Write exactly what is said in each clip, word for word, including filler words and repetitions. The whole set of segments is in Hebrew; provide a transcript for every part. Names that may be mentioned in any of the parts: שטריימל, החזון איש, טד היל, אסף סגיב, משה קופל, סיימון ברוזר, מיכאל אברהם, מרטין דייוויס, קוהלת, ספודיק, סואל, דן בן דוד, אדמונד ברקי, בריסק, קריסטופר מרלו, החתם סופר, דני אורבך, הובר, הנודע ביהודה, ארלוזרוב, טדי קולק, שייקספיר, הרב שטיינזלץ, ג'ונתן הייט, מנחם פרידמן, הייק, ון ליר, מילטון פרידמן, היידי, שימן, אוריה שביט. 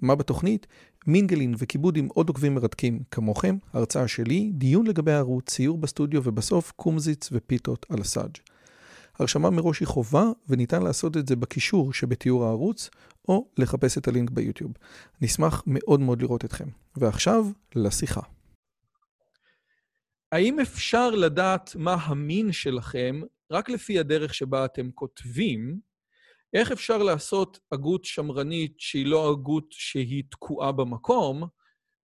מה בתוכנית? מינגלין וכיבוד עם עוד עוקבים מרתקים כמוכם, הרצאה שלי, דיון לגבי הערוץ, ציור בסטודיו ובסוף קומזיץ ופיתות על הסאג'. הרשמה מראש היא חובה וניתן לעשות את זה בקישור שבתיאור הערוץ או לחפש את הלינק ביוטיוב. נשמח מאוד מאוד לראות אתכם. ועכשיו לשיחה. האם אפשר לדעת מה המין שלכם רק לפי הדרך שבה אתם כותבים? איך אפשר לעשות הגות שמרנית שהיא לא הגות שהיא תקועה במקום,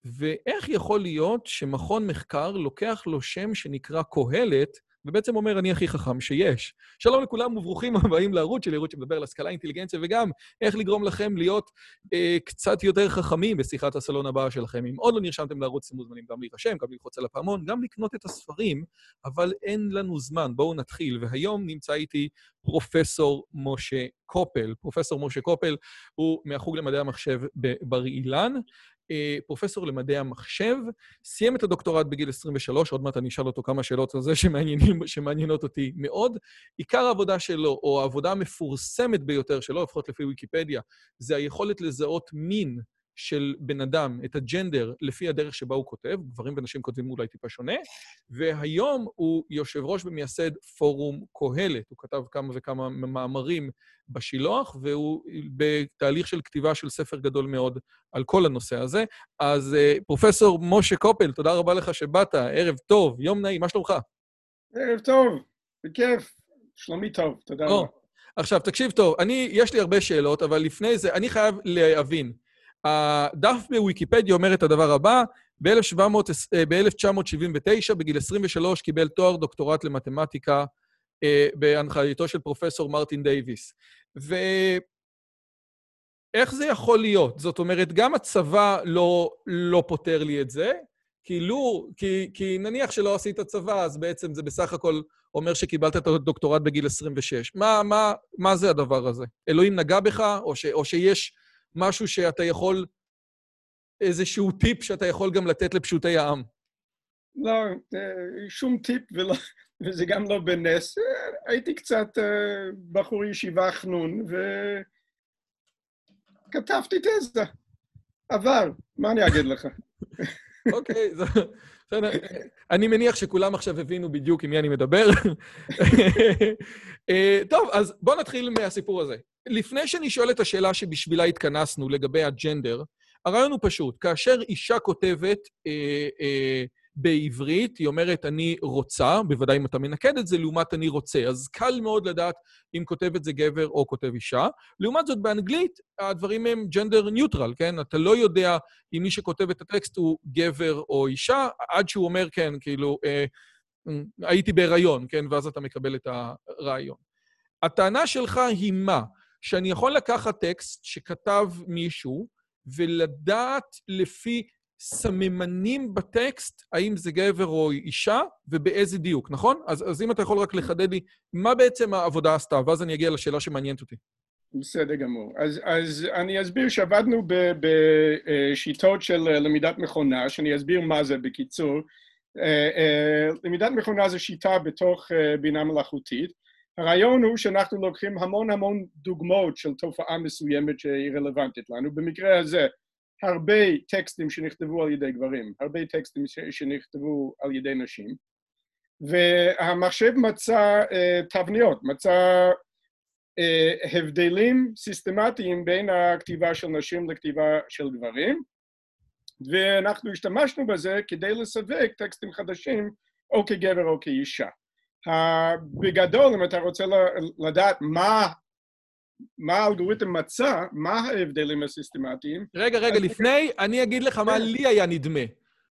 ואיך יכול להיות שמכון מחקר לוקח לו שם שנקרא קוהלת, ובעצם אומר, אני הכי חכם שיש. שלום לכולם וברוכים הבאים לערוץ שלי, ערוץ שמדבר על השכלה, אינטליגנציה, וגם איך לגרום לכם להיות אה, קצת יותר חכמים בשיחת הסלון הבאה שלכם. אם עוד לא נרשמתם לערוץ, אתם מוזמנים גם להירשם, גם ללחוץ על הפעמון, גם לקנות את הספרים, אבל אין לנו זמן, בואו נתחיל. והיום נמצא איתי פרופסור משה קופל. פרופסור משה קופל הוא מהחוג למדעי המחשב בבר אילן, פרופסור למדעי המחשב, סיים את הדוקטורט בגיל עשרים ושלוש, עוד מעט אני אשאל אותו כמה שאלות על זה שמעניינות אותי מאוד. עיקר העבודה שלו, או העבודה המפורסמת ביותר שלו, לפחות לפי ויקיפדיה, זה היכולת לזהות מין של בן אדם, את הג'נדר, לפי הדרך שבה הוא כותב, גברים ונשים כותבים אולי טיפה שונה, והיום הוא יושב ראש ומייסד פורום קוהלת, הוא כתב כמה וכמה מאמרים בשילוח, והוא בתהליך של כתיבה של ספר גדול מאוד על כל הנושא הזה. אז פרופסור משה קופל, תודה רבה לך שבאת, ערב טוב, יום נעים, מה שלומך? ערב טוב, בכיף, שלומי טוב, תודה רבה. Oh, עכשיו, תקשיב טוב, אני, יש לי הרבה שאלות, אבל לפני זה, אני חייב להבין, הדף בוויקיפדיה אומר את הדבר הבא, ב-אלף תשע מאות שבעים ותשע, בגיל עשרים ושלוש, קיבל תואר דוקטורט למתמטיקה בהנחייתו של פרופסור מרטין דייוויס. ואיך זה יכול להיות? זאת אומרת, גם הצבא לא, לא פותר לי את זה, כי, לא, כי, כי נניח שלא עשית הצבא, אז בעצם זה בסך הכל אומר שקיבלת את הדוקטורט בגיל עשרים ושש. מה, מה, מה זה הדבר הזה? אלוהים נגע בך, או, ש, או שיש... משהו שאתה יכול, איזשהו טיפ שאתה יכול גם לתת לפשוטי העם. לא, שום טיפ, ולא, וזה גם לא בנס. הייתי קצת בחור ישיבה חנון, וכתבתי תזה. אבל, מה אני אגיד לך? אוקיי, זה... אני מניח שכולם עכשיו הבינו בדיוק עם מי אני מדבר. טוב, אז בואו נתחיל מהסיפור הזה. לפני שנשאל את השאלה שבשבילה התכנסנו לגבי הג'נדר, הרעיון הוא פשוט. כאשר אישה כותבת אה, אה, בעברית, היא אומרת, אני רוצה, בוודאי אם אתה מנקד את זה, לעומת אני רוצה. אז קל מאוד לדעת אם כותב את זה גבר או כותב אישה. לעומת זאת, באנגלית, הדברים הם ג'נדר ניוטרל, כן? אתה לא יודע אם מי שכותב את הטקסט הוא גבר או אישה, עד שהוא אומר, כן, כאילו, אה, הייתי בהיריון, כן? ואז אתה מקבל את הרעיון. הטענה שלך היא מה? שאני יכול לקחת טקסט שכתב מישהו, ולדעת לפי סממנים בטקסט, האם זה גבר או אישה, ובאיזה דיוק, נכון? אז, אז אם אתה יכול רק לחדד לי, מה בעצם העבודה עשתה? ואז אני אגיע לשאלה שמעניינת אותי. בסדר גמור. אז, אז אני אסביר שעבדנו בשיטות של למידת מכונה, שאני אסביר מה זה בקיצור. למידת מכונה זה שיטה בתוך בינה מלאכותית, הרעיון הוא שאנחנו לוקחים המון המון דוגמאות של תופעה מסוימת שהיא רלוונטית לנו. במקרה הזה, הרבה טקסטים שנכתבו על ידי גברים, הרבה טקסטים שנכתבו על ידי נשים, והמחשב מצא uh, תבניות, מצא uh, הבדלים סיסטמטיים בין הכתיבה של נשים לכתיבה של גברים, ואנחנו השתמשנו בזה כדי לסווג טקסטים חדשים או כגבר או כאישה. בגדול, אם אתה רוצה לדעת מה, מה האלגוריתם מצא, מה ההבדלים הסיסטמטיים... רגע, רגע, לפני, אני אגיד לך מה לי היה נדמה.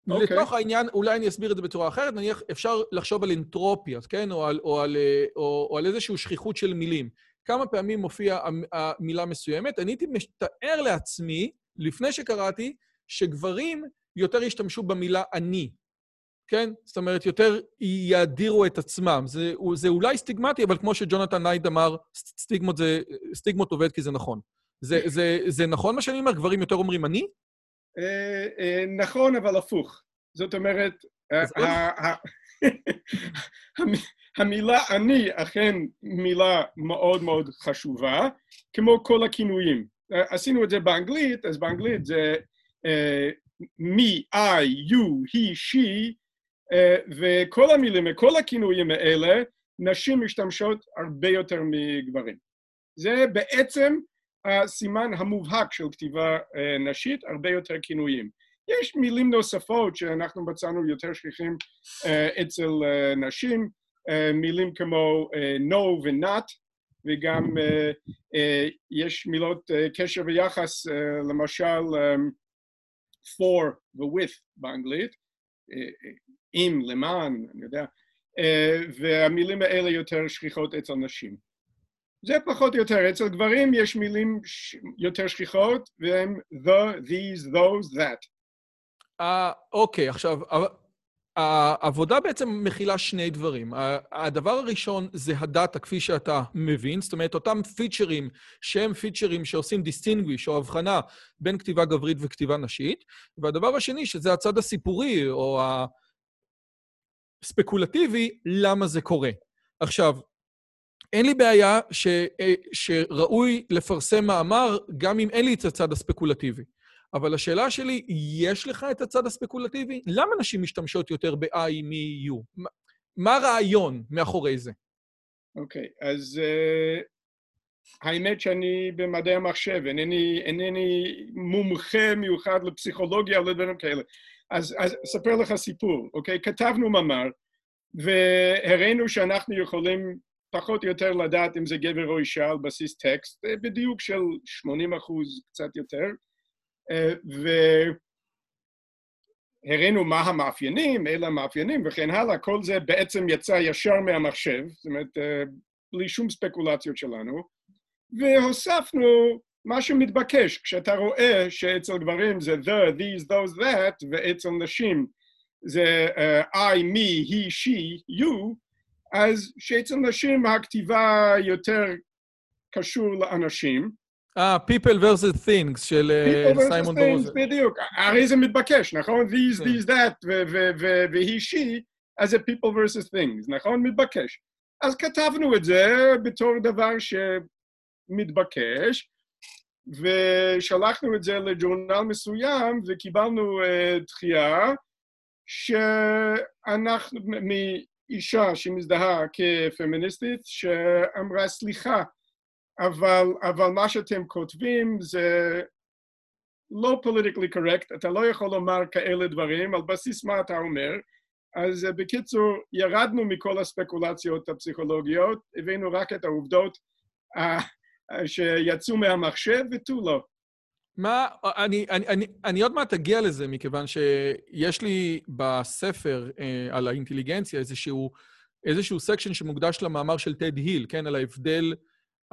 לתוך העניין, אולי אני אסביר את זה בצורה אחרת, נניח, אפשר לחשוב על אנטרופיות, כן? או על, או על, או, או על איזושהי שכיחות של מילים. כמה פעמים מופיע המילה מסוימת, אני הייתי מתאר לעצמי, לפני שקראתי, שגברים יותר השתמשו במילה אני. כן? זאת אומרת, יותר יאדירו את עצמם. זה, זה אולי סטיגמטי, אבל כמו שג'ונתן לייד אמר, סטיגמות, זה, סטיגמות עובד כי זה נכון. זה, זה, זה נכון מה שאני אומר? גברים יותר אומרים אני? נכון, אבל הפוך. זאת אומרת, המילה אני אכן מילה מאוד מאוד חשובה, כמו כל הכינויים. עשינו את זה באנגלית, אז באנגלית זה me, I, you, he, she, וכל המילים, כל הכינויים האלה, נשים משתמשות הרבה יותר מגברים. זה בעצם הסימן המובהק של כתיבה נשית, הרבה יותר כינויים. יש מילים נוספות שאנחנו מצאנו יותר שכיחים אצל נשים, מילים כמו no ו-not, וגם יש מילות קשר ויחס, למשל for ו-with באנגלית, עם, למען, אני יודע, והמילים האלה יותר שכיחות אצל נשים. זה פחות יותר. אצל גברים יש מילים יותר שכיחות, והם the, these, those, that. אוקיי, עכשיו, העבודה בעצם מכילה שני דברים. הדבר הראשון זה הדאטה, כפי שאתה מבין, זאת אומרת, אותם פיצ'רים שהם פיצ'רים שעושים דיסטינגוויש או הבחנה בין כתיבה גברית וכתיבה נשית, והדבר השני, שזה הצד הסיפורי או הספקולטיבי, למה זה קורה. עכשיו, אין לי בעיה ש, שראוי לפרסם מאמר, גם אם אין לי את הצד הספקולטיבי. אבל השאלה שלי, יש לך את הצד הספקולטיבי? למה נשים משתמשות יותר ב-I, מ-U? מה הרעיון מאחורי זה? אוקיי, okay, אז uh, האמת שאני במדעי המחשב, אינני, אינני מומחה מיוחד לפסיכולוגיה או לדברים כאלה. אז, אז ספר לך סיפור, אוקיי? Okay? כתבנו מאמר, והראינו שאנחנו יכולים פחות או יותר לדעת אם זה גבר או אישה על בסיס טקסט, בדיוק של שמונים אחוז, קצת יותר. והראינו מה המאפיינים, אלה המאפיינים וכן הלאה, כל זה בעצם יצא ישר מהמחשב, זאת אומרת, בלי שום ספקולציות שלנו. והוספנו מה שמתבקש, כשאתה רואה שאצל גברים זה the, these, those, that, ואצל נשים זה uh, I, me, he, she, you, אז שאצל נשים הכתיבה יותר קשור לאנשים. אה, people versus things של סיימון ברוזר. בדיוק, הרי זה מתבקש, נכון? These, these, that, והיא, she, אז זה people versus things, נכון? מתבקש. אז כתבנו את זה בתור דבר שמתבקש, ושלחנו את זה לג'ורנל מסוים, וקיבלנו דחייה שאנחנו אישה שמזדהה כפמיניסטית, שאמרה סליחה, אבל, אבל מה שאתם כותבים זה לא politically correct, אתה לא יכול לומר כאלה דברים, על בסיס מה אתה אומר. אז בקיצור, ירדנו מכל הספקולציות הפסיכולוגיות, הבאנו רק את העובדות שיצאו מהמחשב ותו לא. מה, אני, אני, אני, אני עוד מעט אגיע לזה, מכיוון שיש לי בספר אה, על האינטליגנציה איזשהו, איזשהו סקשן שמוקדש למאמר של טד היל, כן, על ההבדל,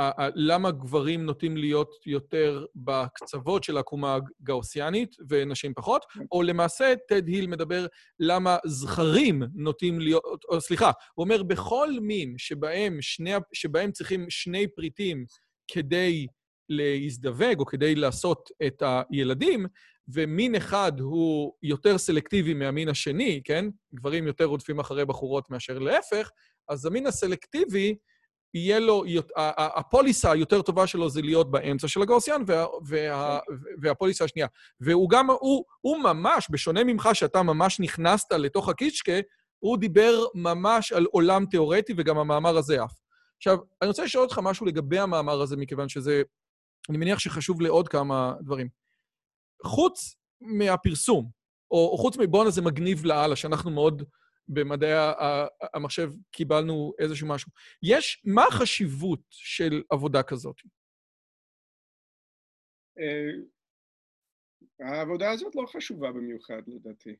ה- ה- למה גברים נוטים להיות יותר בקצוות של העקומה הגאוסיאנית ונשים פחות, או למעשה טד היל מדבר למה זכרים נוטים להיות, או סליחה, הוא אומר בכל מין שבהם, שני, שבהם צריכים שני פריטים כדי להזדווג או כדי לעשות את הילדים, ומין אחד הוא יותר סלקטיבי מהמין השני, כן? גברים יותר רודפים אחרי בחורות מאשר להפך, אז המין הסלקטיבי יהיה לו, הפוליסה היותר טובה שלו זה להיות באמצע של הגאוסיאן, וה, וה, והפוליסה השנייה. והוא גם, הוא, הוא ממש, בשונה ממך שאתה ממש נכנסת לתוך הקיצ'קה, הוא דיבר ממש על עולם תיאורטי וגם המאמר הזה אף. עכשיו, אני רוצה לשאול אותך משהו לגבי המאמר הזה, מכיוון שזה אני מניח שחשוב לעוד כמה דברים. חוץ מהפרסום, או חוץ מבון הזה מגניב לעלה, שאנחנו מאוד במדעי המחשב קיבלנו איזשהו משהו. יש, מה החשיבות של עבודה כזאת? העבודה הזאת לא חשובה במיוחד, לדעתי.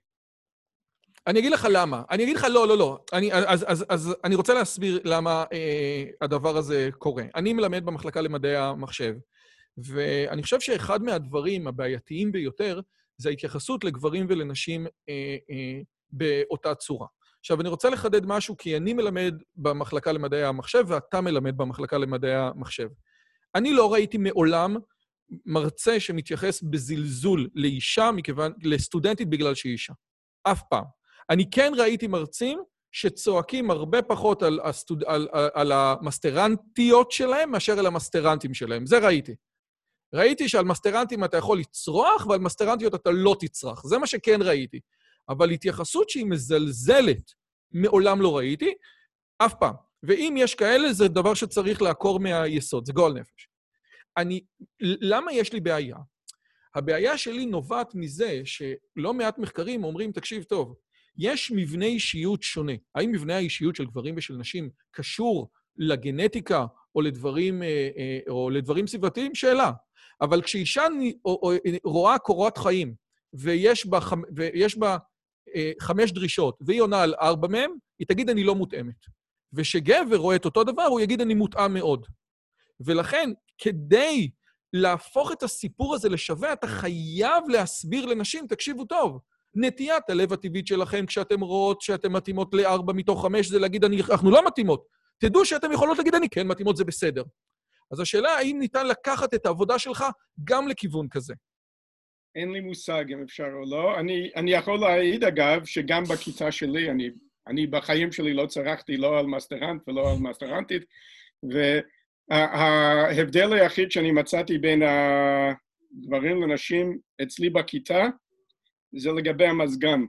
אני אגיד לך למה. אני אגיד לך לא, לא, לא. אני, אז, אז, אז אני רוצה להסביר למה אה, הדבר הזה קורה. אני מלמד במחלקה למדעי המחשב, ואני חושב שאחד מהדברים הבעייתיים ביותר זה ההתייחסות לגברים ולנשים אה, אה, באותה צורה. עכשיו, אני רוצה לחדד משהו, כי אני מלמד במחלקה למדעי המחשב, ואתה מלמד במחלקה למדעי המחשב. אני לא ראיתי מעולם מרצה שמתייחס בזלזול לאישה, מכיוון, לסטודנטית בגלל שהיא אישה. אף פעם. אני כן ראיתי מרצים שצועקים הרבה פחות על, הסטוד... על, על, על המסטרנטיות שלהם, מאשר על המסטרנטים שלהם. זה ראיתי. ראיתי שעל מסטרנטים אתה יכול לצרוח, ועל מסטרנטיות אתה לא תצרח. זה מה שכן ראיתי. אבל התייחסות שהיא מזלזלת, מעולם לא ראיתי, אף פעם. ואם יש כאלה, זה דבר שצריך לעקור מהיסוד, זה גועל נפש. אני, למה יש לי בעיה? הבעיה שלי נובעת מזה שלא מעט מחקרים אומרים, תקשיב טוב, יש מבנה אישיות שונה. האם מבנה האישיות של גברים ושל נשים קשור לגנטיקה או לדברים, או לדברים סביבתיים? שאלה. אבל כשאישה רואה קורות חיים, ויש בה, ויש בה חמש דרישות, והיא עונה על ארבע מהם, היא תגיד, אני לא מותאמת. ושגבר רואה את אותו דבר, הוא יגיד, אני מותאם מאוד. ולכן, כדי להפוך את הסיפור הזה לשווה, אתה חייב להסביר לנשים, תקשיבו טוב, נטיית הלב הטבעית שלכם, כשאתם רואות שאתם מתאימות לארבע מתוך חמש, זה להגיד, אני, אנחנו לא מתאימות. תדעו שאתם יכולות להגיד, אני כן מתאימות, זה בסדר. אז השאלה, האם ניתן לקחת את העבודה שלך גם לכיוון כזה? אין לי מושג אם אפשר או לא. אני, אני יכול להעיד, אגב, שגם בכיתה שלי, אני, אני בחיים שלי לא צרחתי לא על מסטרנט ולא על מסטרנטית, וההבדל היחיד שאני מצאתי בין הגברים לנשים אצלי בכיתה, זה לגבי המזגן.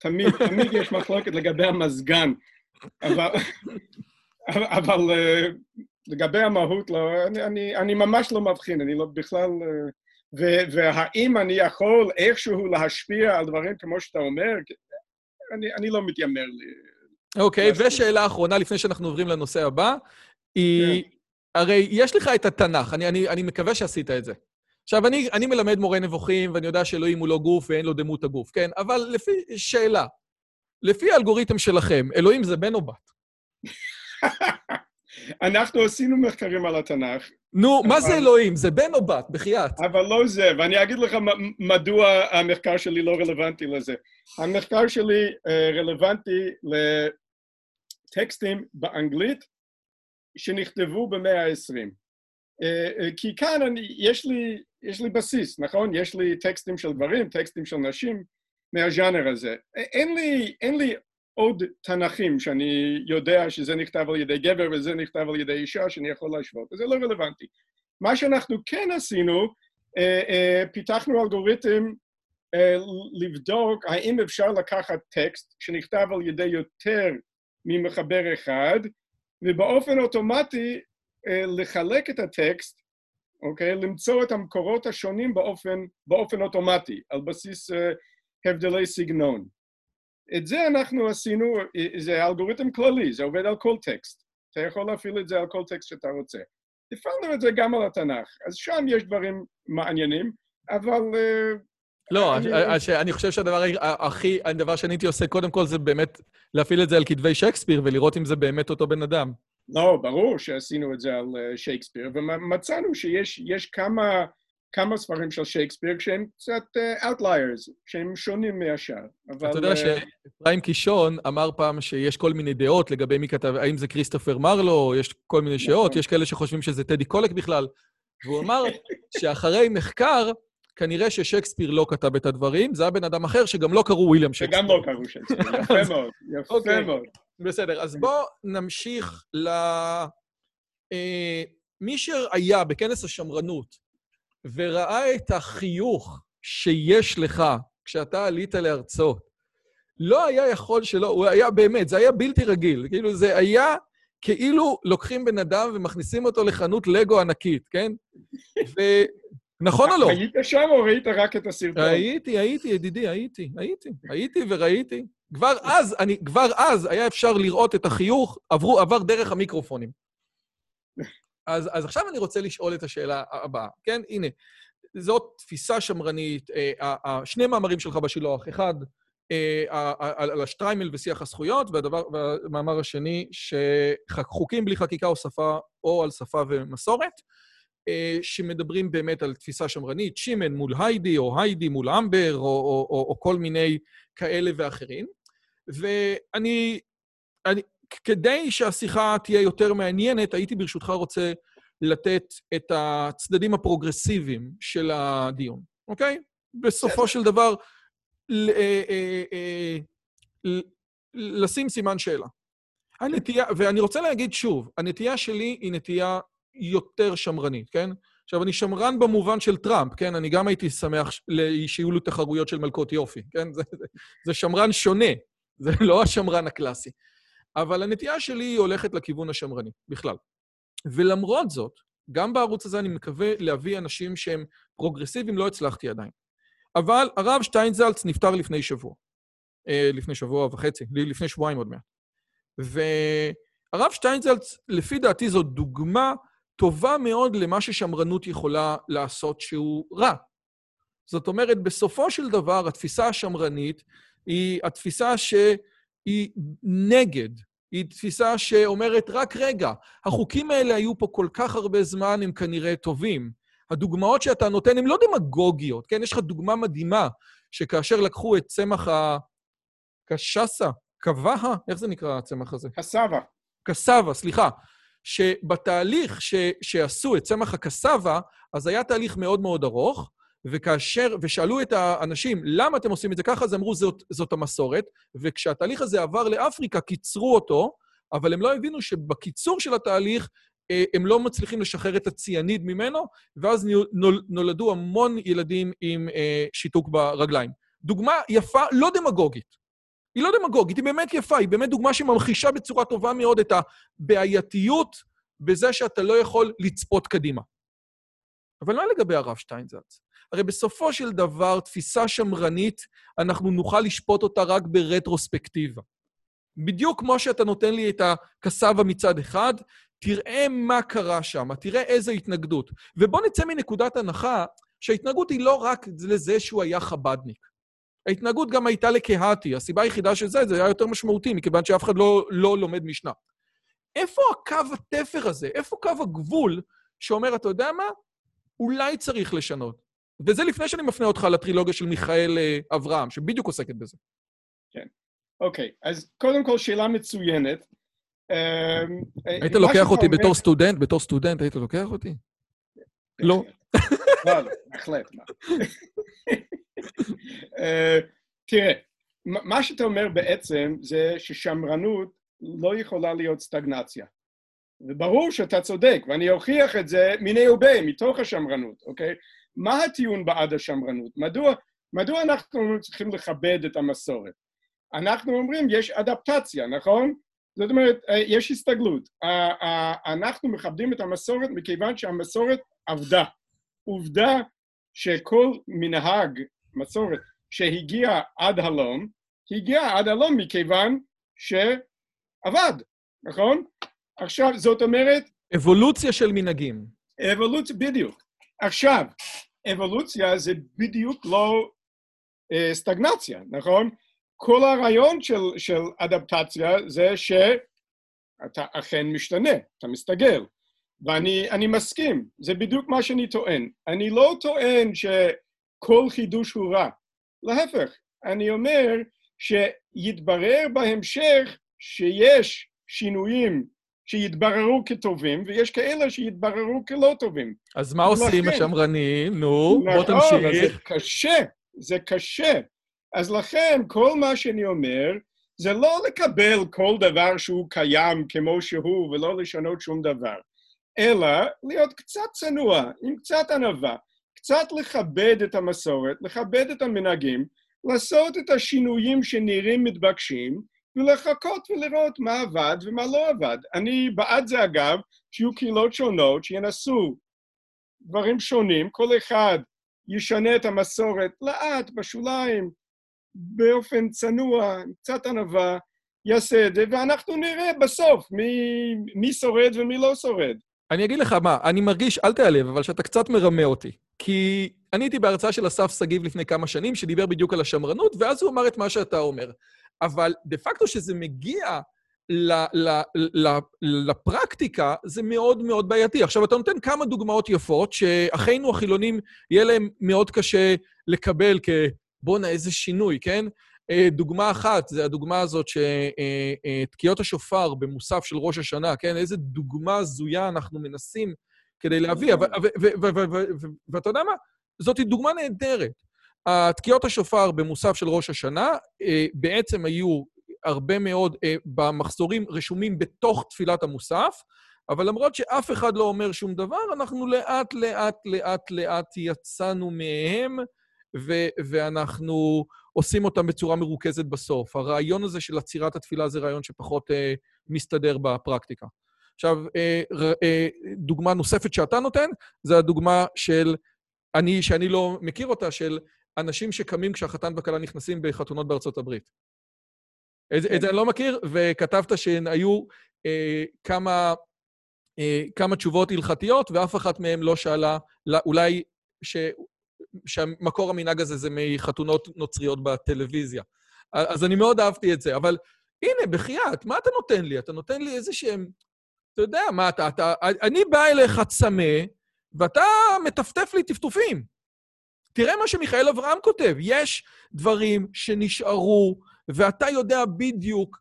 תמיד, תמיד יש מחלוקת לגבי המזגן, אבל, אבל לגבי המהות, לא, אני, אני, אני ממש לא מבחין, אני לא בכלל... ו- והאם אני יכול איכשהו להשפיע על דברים כמו שאתה אומר, אני, אני לא מתיימר לי. אוקיי, okay, ושאלה אחרונה, לפני שאנחנו עוברים לנושא הבא, היא, yeah. הרי יש לך את התנ"ך, אני, אני, אני מקווה שעשית את זה. עכשיו, אני, אני מלמד מורה נבוכים, ואני יודע שאלוהים הוא לא גוף ואין לו דמות הגוף, כן? אבל לפי שאלה, לפי האלגוריתם שלכם, אלוהים זה בן או בת? אנחנו עשינו מחקרים על התנ"ך. נו, מה זה אלוהים? זה בן או בת? בחייאת. אבל לא זה, ואני אגיד לך מדוע המחקר שלי לא רלוונטי לזה. המחקר שלי רלוונטי לטקסטים באנגלית שנכתבו במאה ה-עשרים. כי כאן יש לי, יש לי בסיס, נכון? יש לי טקסטים של גברים, טקסטים של נשים מהז'אנר הזה. אין לי, אין לי... עוד תנכים שאני יודע שזה נכתב על ידי גבר וזה נכתב על ידי אישה שאני יכול להשוות, וזה לא רלוונטי. מה שאנחנו כן עשינו, אה, אה, פיתחנו אלגוריתם אה, לבדוק האם אפשר לקחת טקסט שנכתב על ידי יותר ממחבר אחד, ובאופן אוטומטי אה, לחלק את הטקסט, אוקיי? למצוא את המקורות השונים באופן, באופן אוטומטי, על בסיס אה, הבדלי סגנון. את זה אנחנו עשינו, זה אלגוריתם כללי, זה עובד על כל טקסט. אתה יכול להפעיל את זה על כל טקסט שאתה רוצה. הפעלנו את זה גם על התנ"ך, אז שם יש דברים מעניינים, אבל... לא, אני חושב שהדבר הכי, הדבר שאני הייתי עושה קודם כל זה באמת להפעיל את זה על כתבי שייקספיר ולראות אם זה באמת אותו בן אדם. לא, ברור שעשינו את זה על שייקספיר, ומצאנו שיש כמה... כמה ספרים של שייקספיר שהם קצת uh, outliers, שהם שונים מהשאר. אבל... אתה יודע שפריים קישון אמר פעם שיש כל מיני דעות לגבי מי כתב, האם זה קריסטופר מרלו, יש כל מיני שעות, יש כאלה שחושבים שזה טדי קולק בכלל. והוא אמר שאחרי מחקר, כנראה ששייקספיר לא כתב את הדברים, זה היה בן אדם אחר שגם לא קראו וויליאם שייקספיר. שגם לא קראו שייקספיר, יפה מאוד, יפה מאוד. בסדר, אז בואו נמשיך ל... מי שהיה בכנס השמרנות, וראה את החיוך שיש לך כשאתה עלית להרצות, לא היה יכול שלא, הוא היה באמת, זה היה בלתי רגיל, כאילו זה היה כאילו לוקחים בן אדם ומכניסים אותו לחנות לגו ענקית, כן? ונכון או לא? היית שם או ראית רק את הסרטון? הייתי, הייתי, ידידי, הייתי, הייתי, הייתי וראיתי. כבר אז, אני, כבר אז היה אפשר לראות את החיוך, עברו, עבר דרך המיקרופונים. אז, אז עכשיו אני רוצה לשאול את השאלה הבאה, כן? הנה, זאת תפיסה שמרנית, אה, אה, שני מאמרים שלך בשילוח, אחד אה, אה, על, על השטריימל ושיח הזכויות, והדבר, והמאמר השני, שחוקים בלי חקיקה או שפה, או על שפה ומסורת, אה, שמדברים באמת על תפיסה שמרנית, שימן מול היידי, או היידי מול אמבר, או, או, או, או כל מיני כאלה ואחרים. ואני, אני, כדי שהשיחה תהיה יותר מעניינת, הייתי ברשותך רוצה לתת את הצדדים הפרוגרסיביים של הדיון, אוקיי? בסופו של דבר, ל, אה, אה, ל, לשים סימן שאלה. הנטייה, ואני רוצה להגיד שוב, הנטייה שלי היא נטייה יותר שמרנית, כן? עכשיו, אני שמרן במובן של טראמפ, כן? אני גם הייתי שמח שיהיו לו תחרויות של מלכות יופי, כן? זה, זה, זה שמרן שונה, זה לא השמרן הקלאסי. אבל הנטייה שלי הולכת לכיוון השמרני, בכלל. ולמרות זאת, גם בערוץ הזה אני מקווה להביא אנשים שהם פרוגרסיביים, לא הצלחתי עדיין. אבל הרב שטיינזלץ נפטר לפני שבוע. לפני שבוע וחצי, לפני שבועיים עוד מעט. והרב שטיינזלץ, לפי דעתי, זו דוגמה טובה מאוד למה ששמרנות יכולה לעשות שהוא רע. זאת אומרת, בסופו של דבר, התפיסה השמרנית היא התפיסה שהיא נגד, היא תפיסה שאומרת, רק רגע, החוקים האלה היו פה כל כך הרבה זמן, הם כנראה טובים. הדוגמאות שאתה נותן הן לא דמגוגיות, כן? יש לך דוגמה מדהימה, שכאשר לקחו את צמח הקשסה, קווהה, איך זה נקרא הצמח הזה? קסבה. קסבה, סליחה. שבתהליך ש, שעשו את צמח הקסבה, אז היה תהליך מאוד מאוד ארוך, וכאשר, ושאלו את האנשים, למה אתם עושים את זה ככה? אז אמרו, זאת, זאת המסורת, וכשהתהליך הזה עבר לאפריקה, קיצרו אותו, אבל הם לא הבינו שבקיצור של התהליך, הם לא מצליחים לשחרר את הציאניד ממנו, ואז נולדו המון ילדים עם שיתוק ברגליים. דוגמה יפה, לא דמגוגית. היא לא דמגוגית, היא באמת יפה, היא באמת דוגמה שממחישה בצורה טובה מאוד את הבעייתיות בזה שאתה לא יכול לצפות קדימה. אבל מה לגבי הרב שטיינזלץ? הרי בסופו של דבר, תפיסה שמרנית, אנחנו נוכל לשפוט אותה רק ברטרוספקטיבה. בדיוק כמו שאתה נותן לי את הקסבה מצד אחד, תראה מה קרה שם, תראה איזו התנגדות. ובוא נצא מנקודת הנחה שההתנגדות היא לא רק לזה שהוא היה חבדניק. ההתנהגות גם הייתה לקהתי, הסיבה היחידה של זה, זה היה יותר משמעותי, מכיוון שאף אחד לא, לא לומד משנה. איפה הקו התפר הזה? איפה קו הגבול שאומר, אתה יודע מה? אולי צריך לשנות. וזה לפני שאני מפנה אותך לטרילוגיה של מיכאל אברהם, שבדיוק עוסקת בזה. כן. אוקיי, אז קודם כל שאלה מצוינת. היית לוקח אותי בתור סטודנט, בתור סטודנט היית לוקח אותי? לא. לא, לא, בהחלט. תראה, מה שאתה אומר בעצם זה ששמרנות לא יכולה להיות סטגנציה. וברור שאתה צודק, ואני אוכיח את זה מיני ובי, מתוך השמרנות, אוקיי? מה הטיעון בעד השמרנות? מדוע, מדוע אנחנו צריכים לכבד את המסורת? אנחנו אומרים, יש אדפטציה, נכון? זאת אומרת, יש הסתגלות. אנחנו מכבדים את המסורת מכיוון שהמסורת עבדה. עובדה שכל מנהג מסורת שהגיע עד הלום, הגיע עד הלום מכיוון שעבד, נכון? עכשיו, זאת אומרת... אבולוציה של מנהגים. אבולוציה, בדיוק. עכשיו, אבולוציה זה בדיוק לא אה, סטגנציה, נכון? כל הרעיון של, של אדפטציה זה שאתה אכן משתנה, אתה מסתגל. ואני אני מסכים, זה בדיוק מה שאני טוען. אני לא טוען שכל חידוש הוא רע. להפך, אני אומר שיתברר בהמשך שיש שינויים שיתבררו כטובים, ויש כאלה שיתבררו כלא טובים. אז מה עושים השמרנים? נו, בוא תמשיך. זה קשה, זה קשה. אז לכן, כל מה שאני אומר, זה לא לקבל כל דבר שהוא קיים כמו שהוא, ולא לשנות שום דבר. אלא להיות קצת צנוע, עם קצת ענווה, קצת לכבד את המסורת, לכבד את המנהגים, לעשות את השינויים שנראים מתבקשים, ולחכות ולראות מה עבד ומה לא עבד. אני בעד זה אגב, שיהיו קהילות שונות שינסו דברים שונים, כל אחד ישנה את המסורת לאט, בשוליים, באופן צנוע, עם קצת ענווה, יעשה את זה, ואנחנו נראה בסוף מי, מי שורד ומי לא שורד. אני אגיד לך מה, אני מרגיש, אל תיעלב, אבל שאתה קצת מרמה אותי. כי אני הייתי בהרצאה של אסף סגיב לפני כמה שנים, שדיבר בדיוק על השמרנות, ואז הוא אמר את מה שאתה אומר. אבל דה פקטו שזה מגיע ל, ל, ל, לפרקטיקה, זה מאוד מאוד בעייתי. עכשיו, אתה נותן כמה דוגמאות יפות, שאחינו החילונים יהיה להם מאוד קשה לקבל כבונה איזה שינוי, כן? דוגמה אחת, זה הדוגמה הזאת שתקיעות השופר במוסף של ראש השנה, כן? איזה דוגמה זויה אנחנו מנסים כדי להביא, ואתה יודע מה? זאת דוגמה נהדרת. התקיעות השופר במוסף של ראש השנה בעצם היו הרבה מאוד במחזורים רשומים בתוך תפילת המוסף, אבל למרות שאף אחד לא אומר שום דבר, אנחנו לאט, לאט, לאט, לאט יצאנו מהם, ו- ואנחנו עושים אותם בצורה מרוכזת בסוף. הרעיון הזה של עצירת התפילה זה רעיון שפחות אה, מסתדר בפרקטיקה. עכשיו, אה, אה, דוגמה נוספת שאתה נותן, זה הדוגמה של, אני, שאני לא מכיר אותה, של אנשים שקמים כשהחתן וכלה נכנסים בחתונות בארצות הברית. את, את זה אני לא מכיר, וכתבת שהן היו אה, כמה... כמה תשובות הלכתיות, ואף אחת מהן לא שאלה, אולי ש, שהמקור המנהג הזה זה מחתונות נוצריות בטלוויזיה. אז אני מאוד אהבתי את זה, אבל הנה, בחייאת, מה אתה נותן לי? אתה נותן לי איזה שהם... אתה יודע, מה אתה... אתה אני בא אליך צמא, ואתה מטפטף לי טפטופים. תראה מה שמיכאל אברהם כותב, יש דברים שנשארו, ואתה יודע בדיוק...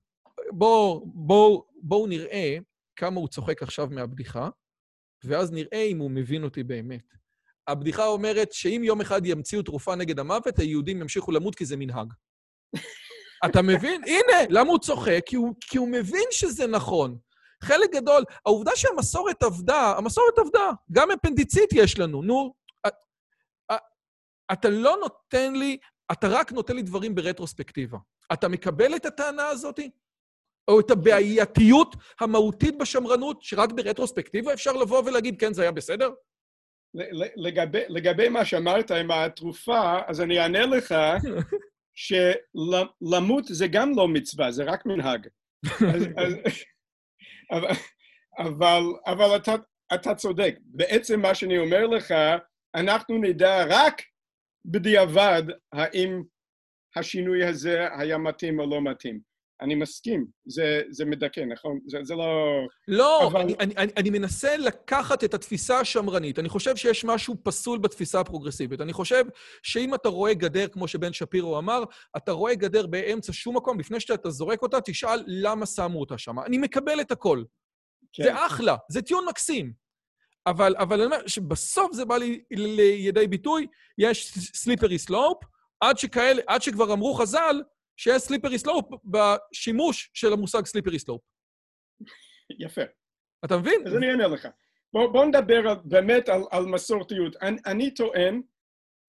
בואו בוא, בוא נראה, כמה הוא צוחק עכשיו מהבדיחה, ואז נראה אם הוא מבין אותי באמת. הבדיחה אומרת שאם יום אחד ימציאו תרופה נגד המוות, היהודים ימשיכו למות כי זה מנהג. אתה מבין? הנה, למה הוא צוחק? כי הוא, כי הוא מבין שזה נכון. חלק גדול, העובדה שהמסורת עבדה, המסורת עבדה, גם אפנדיצית יש לנו. נו, את, את, אתה לא נותן לי, אתה רק נותן לי דברים ברטרוספקטיבה. אתה מקבל את הטענה הזאת? או את הבעייתיות המהותית בשמרנות, שרק ברטרוספקטיבה אפשר לבוא ולהגיד, כן, זה היה בסדר? לגבי, לגבי מה שאמרת עם התרופה, אז אני אענה לך שלמות זה גם לא מצווה, זה רק מנהג. אז, אז, אבל, אבל, אבל אתה, אתה צודק. בעצם מה שאני אומר לך, אנחנו נדע רק בדיעבד האם השינוי הזה היה מתאים או לא מתאים. אני מסכים, זה, זה מדכא, נכון? זה, זה לא... לא, אבל... אני, אני, אני מנסה לקחת את התפיסה השמרנית. אני חושב שיש משהו פסול בתפיסה הפרוגרסיבית. אני חושב שאם אתה רואה גדר, כמו שבן שפירו אמר, אתה רואה גדר באמצע שום מקום, לפני שאתה זורק אותה, תשאל למה שמו אותה שם. אני מקבל את הכל. כן. זה אחלה, זה טיעון מקסים. אבל, אבל אני אומר שבסוף זה בא לי לידי ביטוי, יש סליפרי סלופ, עד, שכאל, עד שכבר אמרו חז"ל, שיש סליפרי סלופ בשימוש של המושג סליפרי סלופ. יפה. אתה מבין? אז אני אענה לך. בוא, בוא נדבר על, באמת על, על מסורתיות. אני, אני טוען,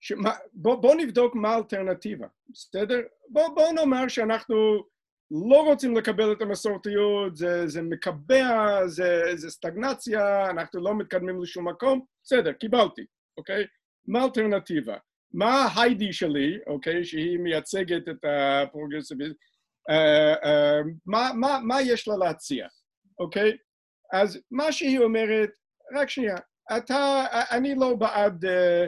שמה, בוא, בוא נבדוק מה האלטרנטיבה, בסדר? בוא, בוא נאמר שאנחנו לא רוצים לקבל את המסורתיות, זה, זה מקבע, זה, זה סטגנציה, אנחנו לא מתקדמים לשום מקום, בסדר, קיבלתי, אוקיי? מה האלטרנטיבה? מה היידי שלי, אוקיי, שהיא מייצגת את הפרוגרסיביזם, אה, אה, מה, מה, מה יש לה להציע, אוקיי? אז מה שהיא אומרת, רק שנייה, אתה, אני לא בעד אה,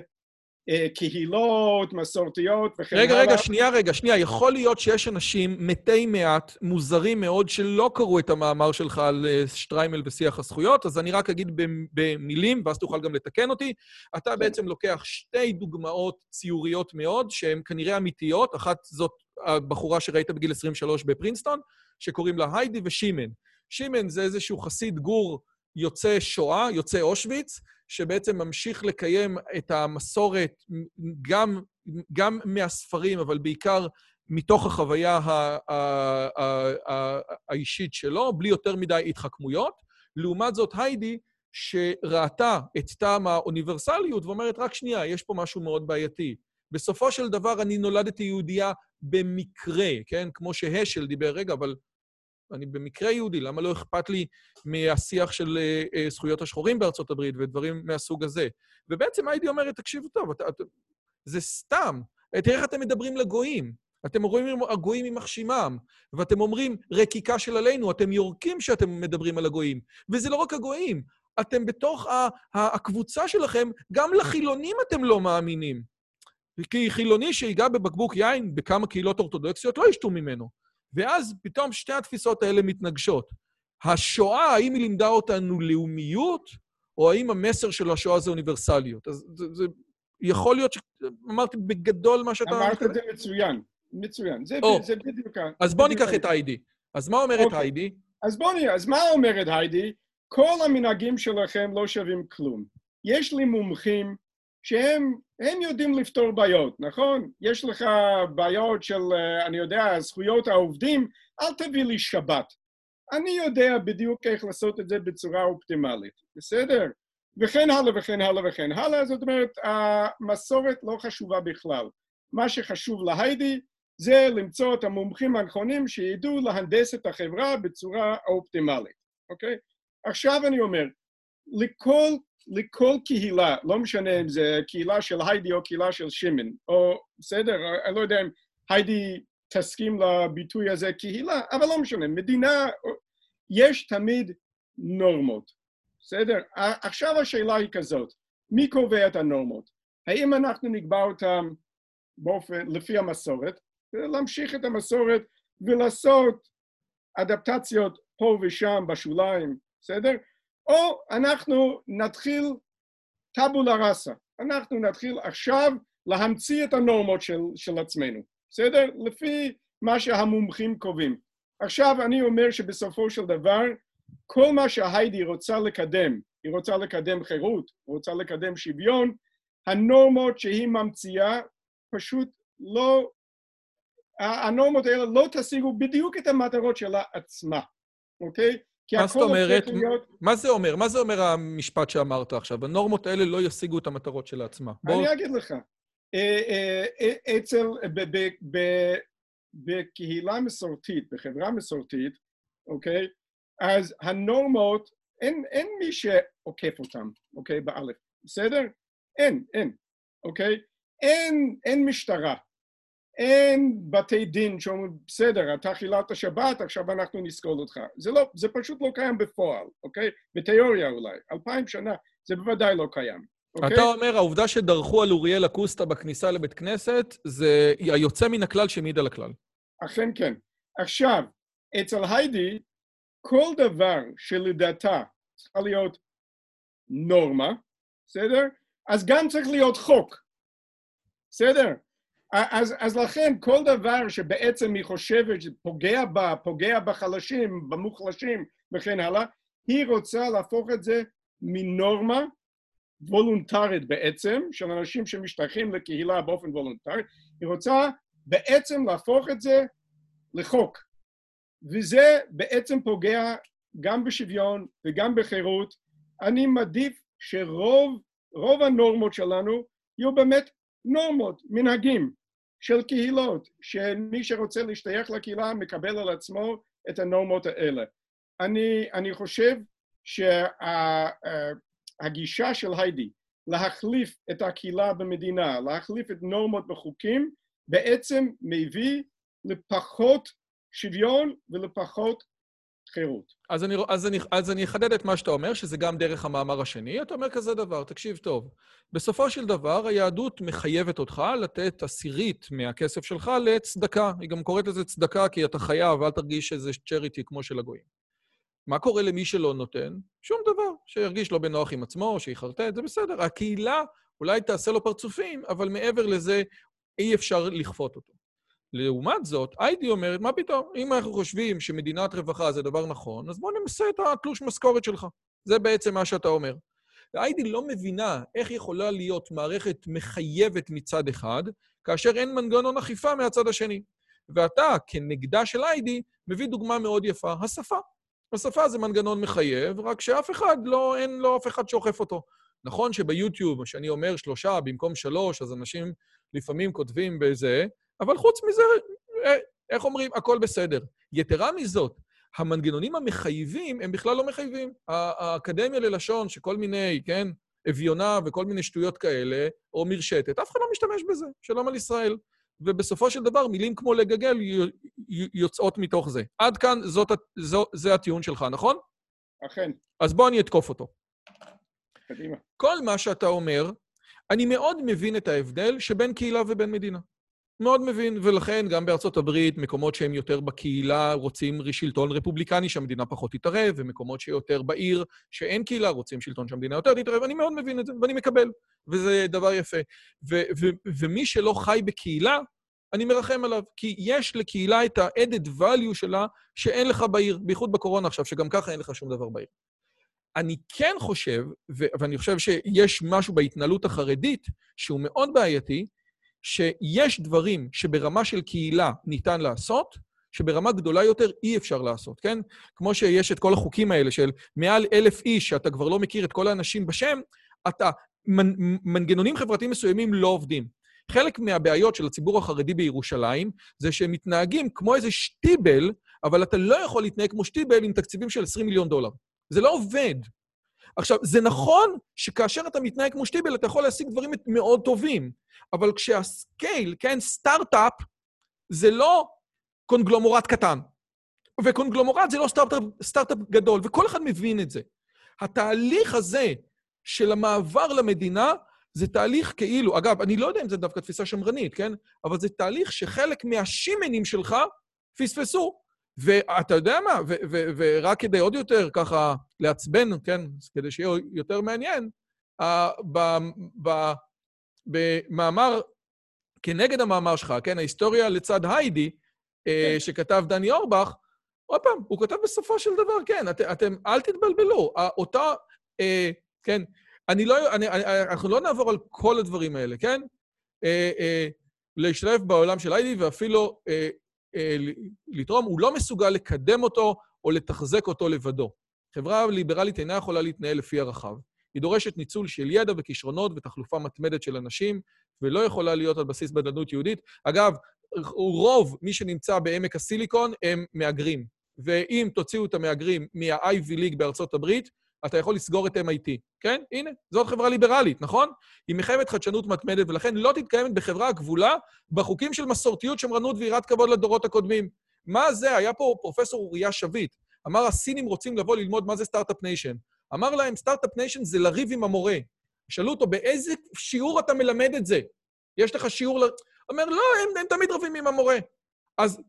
אה, קהילות, מסורתיות וכן רגע, הלאה. רגע, רגע, שנייה, רגע, שנייה, יכול להיות שיש אנשים מתי מעט, מוזרים מאוד, שלא קראו את המאמר שלך על שטריימל ושיח הזכויות, אז אני רק אגיד במילים, ואז תוכל גם לתקן אותי. אתה בעצם לוקח שתי דוגמאות ציוריות מאוד, שהן כנראה אמיתיות, אחת זאת הבחורה שראית בגיל עשרים ושלוש בפרינסטון, שקוראים לה היידי ושימן. שימן זה איזשהו חסיד גור יוצא שואה, יוצא אושוויץ, שבעצם ממשיך לקיים את המסורת גם, גם מהספרים, אבל בעיקר מתוך החוויה הא, הא, הא, הא, האישית שלו, בלי יותר מדי התחכמויות. לעומת זאת, היידי, שראתה את טעם האוניברסליות, ואומרת, רק שנייה, יש פה משהו מאוד בעייתי. בסופו של דבר, אני נולדתי יהודייה במקרה, כן? כמו שהשל דיבר, רגע, אבל... אני במקרה יהודי, למה לא אכפת לי מהשיח של uh, uh, זכויות השחורים בארצות הברית ודברים מהסוג הזה? ובעצם היידי אומרת, תקשיבו טוב, את, את, זה סתם. תראה איך אתם מדברים לגויים. אתם רואים הגויים עם מחשימם, ואתם אומרים, רקיקה של עלינו, אתם יורקים שאתם מדברים על הגויים. וזה לא רק הגויים, אתם בתוך ה- ה- הקבוצה שלכם, גם לחילונים אתם לא מאמינים. כי חילוני שיגע בבקבוק יין בכמה קהילות אורתודוקסיות לא ישתו ממנו. ואז פתאום שתי התפיסות האלה מתנגשות. השואה, האם היא לימדה אותנו לאומיות, או האם המסר של השואה זה אוניברסליות? אז זה, זה יכול להיות ש... אמרתי בגדול מה שאתה... אמרת את זה מצוין. מצוין. זה, oh. זה בדיוק... אז בוא ניקח את היידי. אז מה אומרת okay. היידי? אז בוא נראה, אז מה אומרת היידי? כל המנהגים שלכם לא שווים כלום. יש לי מומחים שהם הם יודעים לפתור בעיות, נכון? יש לך בעיות של, אני יודע, זכויות העובדים, אל תביא לי שבת. אני יודע בדיוק איך לעשות את זה בצורה אופטימלית, בסדר? וכן הלאה וכן הלאה וכן הלאה, זאת אומרת, המסורת לא חשובה בכלל. מה שחשוב להיידי זה למצוא את המומחים הנכונים שידעו להנדס את החברה בצורה האופטימלית, אוקיי? עכשיו אני אומר, לכל, לכל קהילה, לא משנה אם זה קהילה של היידי או קהילה של שמן, או בסדר, אני לא יודע אם היידי תסכים לביטוי הזה קהילה, אבל לא משנה, מדינה, יש תמיד נורמות, בסדר? עכשיו השאלה היא כזאת, מי קובע את הנורמות? האם אנחנו נקבע אותם באופן, לפי המסורת, להמשיך את המסורת ולעשות אדפטציות פה ושם בשוליים, בסדר? או אנחנו נתחיל טאבולה ראסה, אנחנו נתחיל עכשיו להמציא את הנורמות של, של עצמנו, בסדר? לפי מה שהמומחים קובעים. עכשיו אני אומר שבסופו של דבר, כל מה שהיידי רוצה לקדם, היא רוצה לקדם חירות, רוצה לקדם שוויון, הנורמות שהיא ממציאה פשוט לא, הנורמות האלה לא תשיגו בדיוק את המטרות שלה עצמה, אוקיי? מה זאת אומרת? מה זה אומר? מה זה אומר המשפט שאמרת עכשיו? הנורמות האלה לא ישיגו את המטרות של עצמה. אני אגיד לך, אצל, בקהילה מסורתית, בחברה מסורתית, אוקיי? אז הנורמות, אין מי שעוקף אותם, אוקיי? באלף, בסדר? אין, אין, אוקיי? אין משטרה. אין בתי דין שאומרים, בסדר, אתה חילת השבת, עכשיו אנחנו נסקול אותך. זה, לא, זה פשוט לא קיים בפועל, אוקיי? בתיאוריה אולי, אלפיים שנה, זה בוודאי לא קיים, אוקיי? אתה אומר, העובדה שדרכו על אוריאל אקוסטה בכניסה לבית כנסת, זה היוצא מן הכלל שמעיד על הכלל. אכן כן. עכשיו, אצל היידי, כל דבר שלדעתה צריכה להיות נורמה, בסדר? אז גם צריך להיות חוק, בסדר? אז, אז לכן כל דבר שבעצם היא חושבת שפוגע בה, פוגע בחלשים, במוחלשים וכן הלאה, היא רוצה להפוך את זה מנורמה וולונטרית בעצם, של אנשים שמשתייכים לקהילה באופן וולונטרי, היא רוצה בעצם להפוך את זה לחוק. וזה בעצם פוגע גם בשוויון וגם בחירות. אני מעדיף שרוב רוב הנורמות שלנו יהיו באמת נורמות, מנהגים של קהילות, שמי שרוצה להשתייך לקהילה מקבל על עצמו את הנורמות האלה. אני, אני חושב שהגישה של היידי להחליף את הקהילה במדינה, להחליף את נורמות בחוקים, בעצם מביא לפחות שוויון ולפחות חירות. אז אני, אז אני, אז אני אחדד את מה שאתה אומר, שזה גם דרך המאמר השני. אתה אומר כזה דבר, תקשיב טוב. בסופו של דבר, היהדות מחייבת אותך לתת עשירית מהכסף שלך לצדקה. היא גם קוראת לזה צדקה, כי אתה חייב, אל תרגיש שזה צ'ריטי כמו של הגויים. מה קורה למי שלא נותן? שום דבר. שירגיש לא בנוח עם עצמו, שיחרטט, זה בסדר. הקהילה אולי תעשה לו פרצופים, אבל מעבר לזה אי אפשר לכפות אותו. לעומת זאת, היידי אומרת, מה פתאום? אם אנחנו חושבים שמדינת רווחה זה דבר נכון, אז בוא נמסה את התלוש משכורת שלך. זה בעצם מה שאתה אומר. היידי לא מבינה איך יכולה להיות מערכת מחייבת מצד אחד, כאשר אין מנגנון אכיפה מהצד השני. ואתה, כנגדה של היידי, מביא דוגמה מאוד יפה, השפה. השפה זה מנגנון מחייב, רק שאף אחד לא, אין לו אף אחד שאוכף אותו. נכון שביוטיוב, שאני אומר שלושה במקום שלוש, אז אנשים לפעמים כותבים בזה, אבל חוץ מזה, איך אומרים? הכל בסדר. יתרה מזאת, המנגנונים המחייבים הם בכלל לא מחייבים. האקדמיה ללשון, שכל מיני, כן, אביונה וכל מיני שטויות כאלה, או מרשתת, אף אחד לא משתמש בזה. שלום על ישראל. ובסופו של דבר, מילים כמו לגגל יוצאות מתוך זה. עד כאן, זאת, זאת, זה הטיעון שלך, נכון? אכן. אז בוא אני אתקוף אותו. קדימה. כל מה שאתה אומר, אני מאוד מבין את ההבדל שבין קהילה ובין מדינה. מאוד מבין, ולכן גם בארצות הברית, מקומות שהם יותר בקהילה רוצים שלטון רפובליקני שהמדינה פחות תתערב, ומקומות שיותר בעיר שאין קהילה רוצים שלטון שהמדינה יותר תתערב, אני מאוד מבין את זה, ואני מקבל, וזה דבר יפה. ו- ו- ומי שלא חי בקהילה, אני מרחם עליו, כי יש לקהילה את ה-added value שלה שאין לך בעיר, בייחוד בקורונה עכשיו, שגם ככה אין לך שום דבר בעיר. אני כן חושב, ואני חושב שיש משהו בהתנהלות החרדית שהוא מאוד בעייתי, שיש דברים שברמה של קהילה ניתן לעשות, שברמה גדולה יותר אי אפשר לעשות, כן? כמו שיש את כל החוקים האלה של מעל אלף איש, שאתה כבר לא מכיר את כל האנשים בשם, אתה, מנגנונים חברתיים מסוימים לא עובדים. חלק מהבעיות של הציבור החרדי בירושלים, זה שהם מתנהגים כמו איזה שטיבל, אבל אתה לא יכול להתנהג כמו שטיבל עם תקציבים של עשרים מיליון דולר. זה לא עובד. עכשיו, זה נכון שכאשר אתה מתנהג כמו שטיבל, אתה יכול להשיג דברים מאוד טובים, אבל כשהסקייל, כן, סטארט-אפ, זה לא קונגלומורט קטן. וקונגלומורט זה לא סטארט-אפ, סטארט-אפ גדול, וכל אחד מבין את זה. התהליך הזה של המעבר למדינה, זה תהליך כאילו, אגב, אני לא יודע אם זה דווקא תפיסה שמרנית, כן? אבל זה תהליך שחלק מהשימנים שלך פספסו. ואתה יודע מה, ו- ו- ורק כדי עוד יותר ככה לעצבן, כן? כדי שיהיה יותר מעניין, uh, ב- ב- במאמר, כנגד המאמר שלך, כן? ההיסטוריה לצד היידי, uh, שכתב דני אורבך, עוד פעם, הוא כתב בסופו של דבר, כן, את- אתם, אל תתבלבלו, אותה, uh, כן? אני לא, אני, אנחנו לא נעבור על כל הדברים האלה, כן? אה, אה, להשתלב בעולם של היידי ואפילו אה, אה, לתרום, הוא לא מסוגל לקדם אותו או לתחזק אותו לבדו. חברה ליברלית אינה יכולה להתנהל לפי הרחב. היא דורשת ניצול של ידע וכישרונות ותחלופה מתמדת של אנשים, ולא יכולה להיות על בסיס בדלנות יהודית. אגב, רוב מי שנמצא בעמק הסיליקון הם מאגרים, ואם תוציאו את המאגרים מה-איי וי League בארצות הברית, אתה יכול לסגור את אם איי טי, כן? הנה, זאת חברה ליברלית, נכון? היא מחייבת חדשנות מתמדת, ולכן לא תתקיימת בחברה הגבולה בחוקים של מסורתיות, שמרנות ויראת כבוד לדורות הקודמים. מה זה? היה פה פרופסור אוריה שביט, אמר, הסינים רוצים לבוא ללמוד מה זה סטארט-אפ ניישן. אמר להם, סטארט-אפ ניישן זה לריב עם המורה. שאלו אותו, באיזה שיעור אתה מלמד את זה? יש לך שיעור ל... אומר, לא, הם, הם תמיד רבים עם המורה. אז...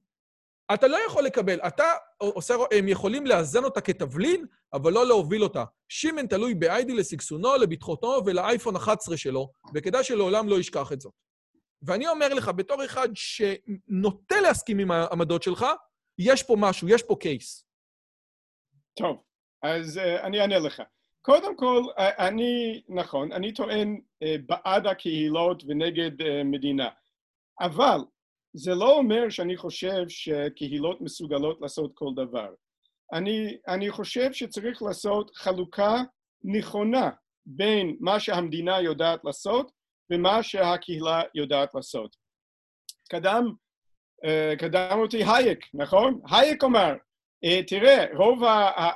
אתה לא יכול לקבל, אתה עושה, הם יכולים לאזן אותה כתבלין, אבל לא להוביל אותה. שימן תלוי ב-איי די לסגסונו, לבטחותו ולאייפון אחת עשרה שלו, וכדאי שלעולם לא ישכח את זאת. ואני אומר לך, בתור אחד שנוטה להסכים עם העמדות שלך, יש פה משהו, יש פה קייס. טוב, אז uh, אני אענה לך. קודם כל, uh, אני, נכון, אני טוען uh, בעד הקהילות ונגד uh, מדינה, אבל... זה לא אומר שאני חושב שקהילות מסוגלות לעשות כל דבר. אני, אני חושב שצריך לעשות חלוקה נכונה בין מה שהמדינה יודעת לעשות ומה שהקהילה יודעת לעשות. קדם, קדם אותי הייק, נכון? הייק אומר, תראה, רוב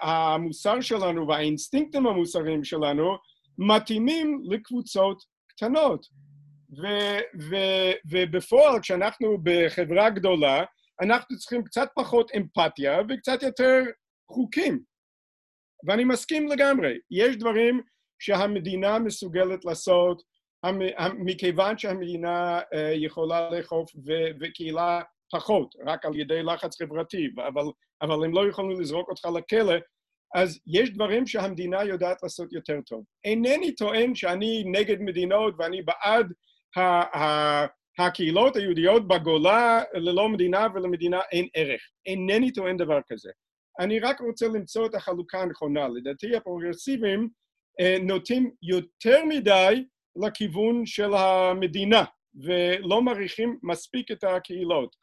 המוסר שלנו והאינסטינקטים המוסריים שלנו מתאימים לקבוצות קטנות. ובפועל, כשאנחנו בחברה גדולה, אנחנו צריכים קצת פחות אמפתיה וקצת יותר חוקים. ואני מסכים לגמרי. יש דברים שהמדינה מסוגלת לעשות, מכיוון שהמדינה יכולה לאכוף וקהילה פחות, רק על ידי לחץ חברתי, אבל הם לא יכולים לזרוק אותך לכלא, אז יש דברים שהמדינה יודעת לעשות יותר טוב. אינני טוען שאני נגד מדינות ואני בעד הקהילות היהודיות בגולה ללא מדינה ולמדינה אין ערך. אינני טוען דבר כזה. אני רק רוצה למצוא את החלוקה הנכונה. לדעתי הפרוגרסיבים נוטים יותר מדי לכיוון של המדינה ולא מעריכים מספיק את הקהילות.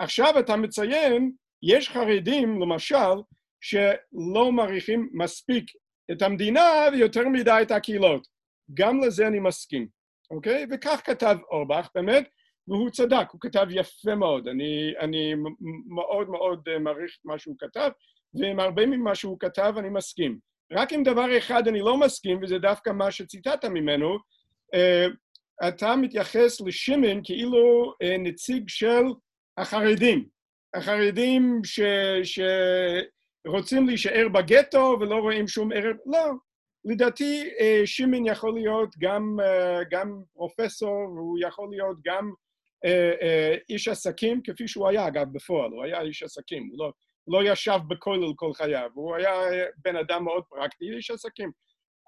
עכשיו אתה מציין, יש חרדים למשל שלא מעריכים מספיק את המדינה ויותר מדי את הקהילות. גם לזה אני מסכים. אוקיי? וכך כתב אורבך, באמת, והוא צדק, הוא כתב יפה מאוד. אני, אני מאוד מאוד מעריך מה שהוא כתב, ועם הרבה ממה שהוא כתב אני מסכים. רק עם דבר אחד אני לא מסכים, וזה דווקא מה שציטטת ממנו, אתה מתייחס לשימן כאילו נציג של החרדים. החרדים ש, שרוצים להישאר בגטו ולא רואים שום ערב, לא. לדעתי שימן יכול להיות גם, גם פרופסור, הוא יכול להיות גם איש עסקים, כפי שהוא היה, אגב, בפועל, הוא היה איש עסקים, הוא לא, לא ישב בכולל כל חייו, הוא היה בן אדם מאוד פרקטי, איש עסקים.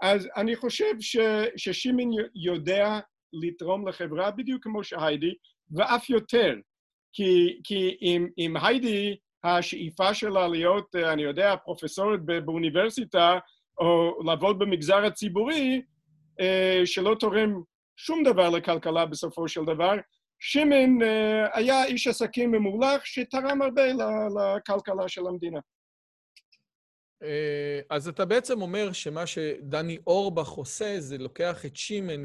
אז אני חושב ש, ששימן יודע לתרום לחברה בדיוק כמו שהיידי, ואף יותר, כי, כי עם, עם היידי, השאיפה שלה להיות, אני יודע, פרופסורית באוניברסיטה, או לעבוד במגזר הציבורי, שלא תורם שום דבר לכלכלה בסופו של דבר, שמעון היה איש עסקים ממולח שתרם הרבה לכלכלה של המדינה. אז אתה בעצם אומר שמה שדני אורבך עושה זה לוקח את שמעון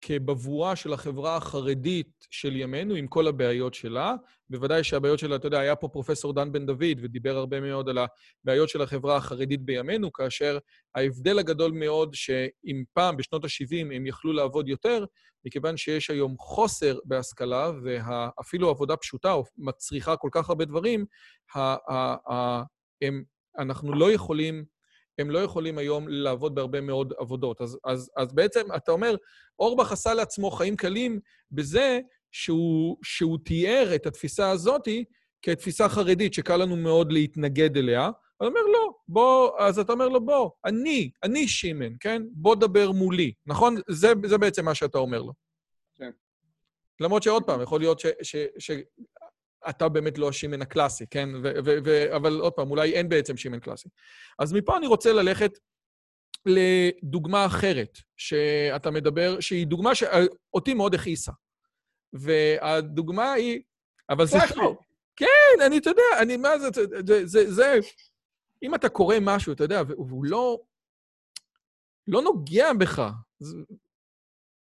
כבבואה של החברה החרדית של ימינו, עם כל הבעיות שלה. בוודאי שהבעיות שלה, אתה יודע, היה פה פרופסור דן בן דוד, ודיבר הרבה מאוד על הבעיות של החברה החרדית בימינו, כאשר ההבדל הגדול מאוד שאם פעם, בשנות ה-שבעים, הם יכלו לעבוד יותר, מכיוון שיש היום חוסר בהשכלה, ואפילו עבודה פשוטה, או מצריכה כל כך הרבה דברים, הם, אנחנו לא יכולים... הם לא יכולים היום לעבוד בהרבה מאוד עבודות. אז, אז, אז בעצם אתה אומר, אורבך עשה לעצמו חיים קלים בזה שהוא, שהוא תיאר את התפיסה הזאת כתפיסה חרדית, שקל לנו מאוד להתנגד אליה. אתה אומר, לא, בוא, אז אתה אומר לו, בוא, אני, אני שמעון, כן? בוא דבר מולי, נכון? זה, זה בעצם מה שאתה אומר לו. כן. למרות שעוד פעם, יכול להיות ש... ש, ש אתה באמת לא השמן הקלאסי, כן? ו- ו- ו- אבל עוד פעם, אולי אין בעצם שמן קלאסי. אז מפה אני רוצה ללכת לדוגמה אחרת, שאתה מדבר, שהיא דוגמה שאותי מאוד הכעיסה. והדוגמה היא... אבל זה טוב. כן, אני, אתה יודע, אני, מה זה, זה, זה, זה... אם אתה קורא משהו, אתה יודע, והוא לא, לא נוגע בך, אז,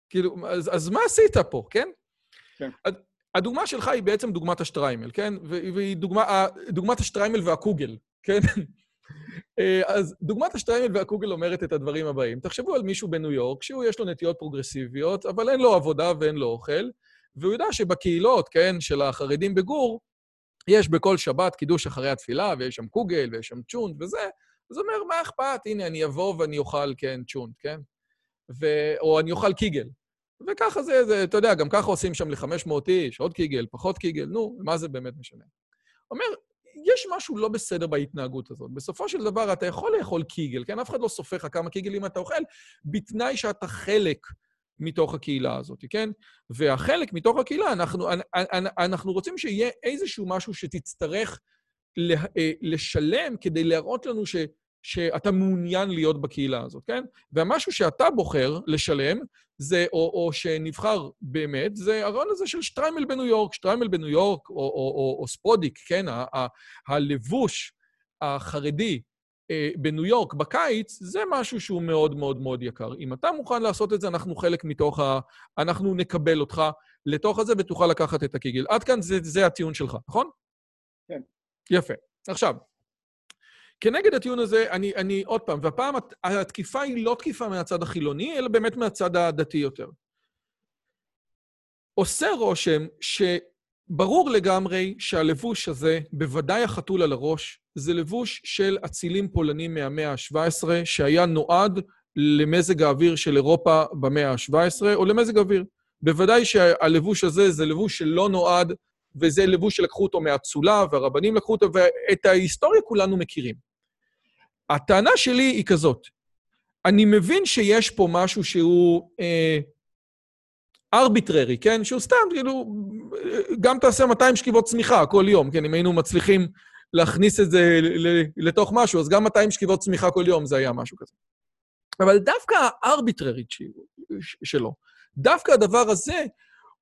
כאילו, אז, אז מה עשית פה, כן? כן. הדוגמה שלך היא בעצם דוגמת השטריימל, כן? והיא דוגמה, דוגמת השטריימל והקוגל, כן? אז דוגמת השטריימל והקוגל אומרת את הדברים הבאים. תחשבו על מישהו בניו יורק, שהוא יש לו נטיות פרוגרסיביות, אבל אין לו עבודה ואין לו אוכל, והוא יודע שבקהילות, כן, של החרדים בגור, יש בכל שבת קידוש אחרי התפילה, ויש שם קוגל, ויש שם צ'ונט וזה, אז אומר, מה אכפת? הנה, אני אבוא ואני אוכל, כן, צ'ונט, כן? ו... או אני אוכל קיגל. וככה זה, זה, אתה יודע, גם ככה עושים שם ל-חמש מאות איש, עוד קיגל, פחות קיגל, נו, מה זה באמת משנה? אומר, יש משהו לא בסדר בהתנהגות הזאת. בסופו של דבר, אתה יכול לאכול קיגל, כן? אף אחד לא סופך כמה קיגלים אתה אוכל, בתנאי שאתה חלק מתוך הקהילה הזאת, כן? והחלק מתוך הקהילה, אנחנו, אנחנו רוצים שיהיה איזשהו משהו שתצטרך לשלם כדי להראות לנו ש... שאתה מעוניין להיות בקהילה הזאת, כן? והמשהו שאתה בוחר לשלם, זה, או, או שנבחר באמת, זה הרעיון הזה של שטריימל בניו יורק, שטריימל בניו יורק, או, או, או, או ספודיק, כן? ה- ה- הלבוש החרדי אה, בניו יורק בקיץ, זה משהו שהוא מאוד מאוד מאוד יקר. אם אתה מוכן לעשות את זה, אנחנו חלק מתוך ה... אנחנו נקבל אותך לתוך הזה, ותוכל לקחת את הקיגיל. עד כאן זה, זה הטיעון שלך, נכון? כן. יפה. עכשיו, כנגד הטיעון הזה, אני, אני עוד פעם, והפעם התקיפה היא לא תקיפה מהצד החילוני, אלא באמת מהצד הדתי יותר. עושה רושם שברור לגמרי שהלבוש הזה, בוודאי החתול על הראש, זה לבוש של אצילים פולנים מהמאה ה-שבע עשרה, שהיה נועד למזג האוויר של אירופה במאה ה-שבע עשרה, או למזג האוויר. בוודאי שהלבוש הזה זה לבוש שלא נועד, וזה לבוש שלקחו אותו מהצולה, והרבנים לקחו אותו, ואת ההיסטוריה כולנו מכירים. הטענה שלי היא כזאת. אני מבין שיש פה משהו שהוא אה, ארביטררי, כן? שהוא סתם, כאילו, גם תעשה מאתיים שכיבות צמיחה כל יום, כן? אם היינו מצליחים להכניס את זה לתוך משהו, אז גם מאתיים שכיבות צמיחה כל יום זה היה משהו כזה. אבל דווקא הארביטררית שלו, דווקא הדבר הזה,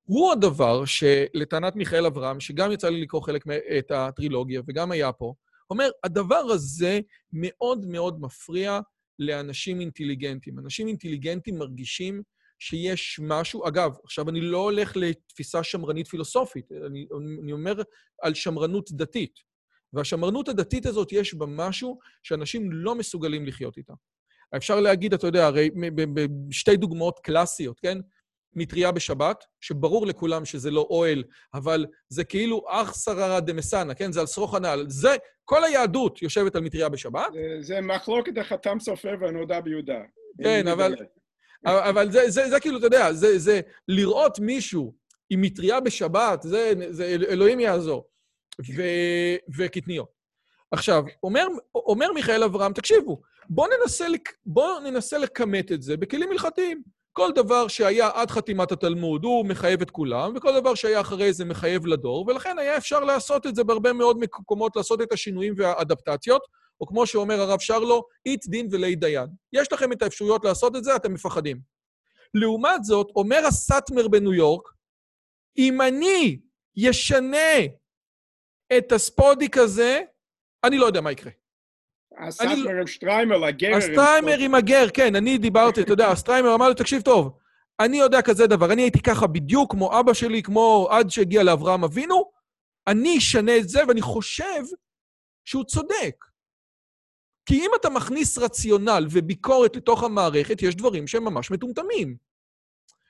הוא הדבר שלטענת מיכאל אברהם, שגם יצא לי לקרוא חלק את הטרילוגיה, וגם היה פה, אומר, הדבר הזה מאוד מאוד מפריע לאנשים אינטליגנטים. אנשים אינטליגנטים מרגישים שיש משהו, אגב, עכשיו אני לא הולך לתפיסה שמרנית פילוסופית, אני, אני אומר על שמרנות דתית, והשמרנות הדתית הזאת יש בה משהו שאנשים לא מסוגלים לחיות איתה. אפשר להגיד, אתה יודע, הרי בשתי דוגמאות קלאסיות, כן? מטריה בשבת, שברור לכולם שזה לא אוהל, אבל זה כאילו אך שררה דמסנה, כן? זה על שרוך הנעל. זה, כל היהדות יושבת על מטריה בשבת. זה, זה מחלוקת החתם סופר והנודע ביהודה. כן, אבל, אבל, אבל זה, זה, זה כאילו, אתה יודע, זה, זה לראות מישהו עם מטריה בשבת, זה, זה אלוהים יעזור. ו, וקטניות. עכשיו, אומר, אומר מיכאל אברהם, תקשיבו, בוא ננסה, בוא ננסה לקמת את זה בכלים הלכתיים. כל דבר שהיה עד חתימת התלמוד הוא מחייב את כולם, וכל דבר שהיה אחרי זה מחייב לדור, ולכן היה אפשר לעשות את זה בהרבה מאוד מקומות, לעשות את השינויים והאדפטציות, או כמו שאומר הרב שרלו, אית דין ולי דיין. יש לכם את האפשרויות לעשות את זה, אתם מפחדים. לעומת זאת, אומר הסאטמר בניו יורק, אם אני ישנה את הספודיק הזה, אני לא יודע מה יקרה. הסטיימר עם שטריימר, הגר. הסטיימר עם הגר, כן, אני דיברתי, אתה יודע, הסטיימר אמר לו, תקשיב טוב, אני יודע כזה דבר, אני הייתי ככה בדיוק כמו אבא שלי, כמו עד שהגיע לאברהם אבינו, אני אשנה את זה, ואני חושב שהוא צודק. כי אם אתה מכניס רציונל וביקורת לתוך המערכת, יש דברים שהם ממש מטומטמים.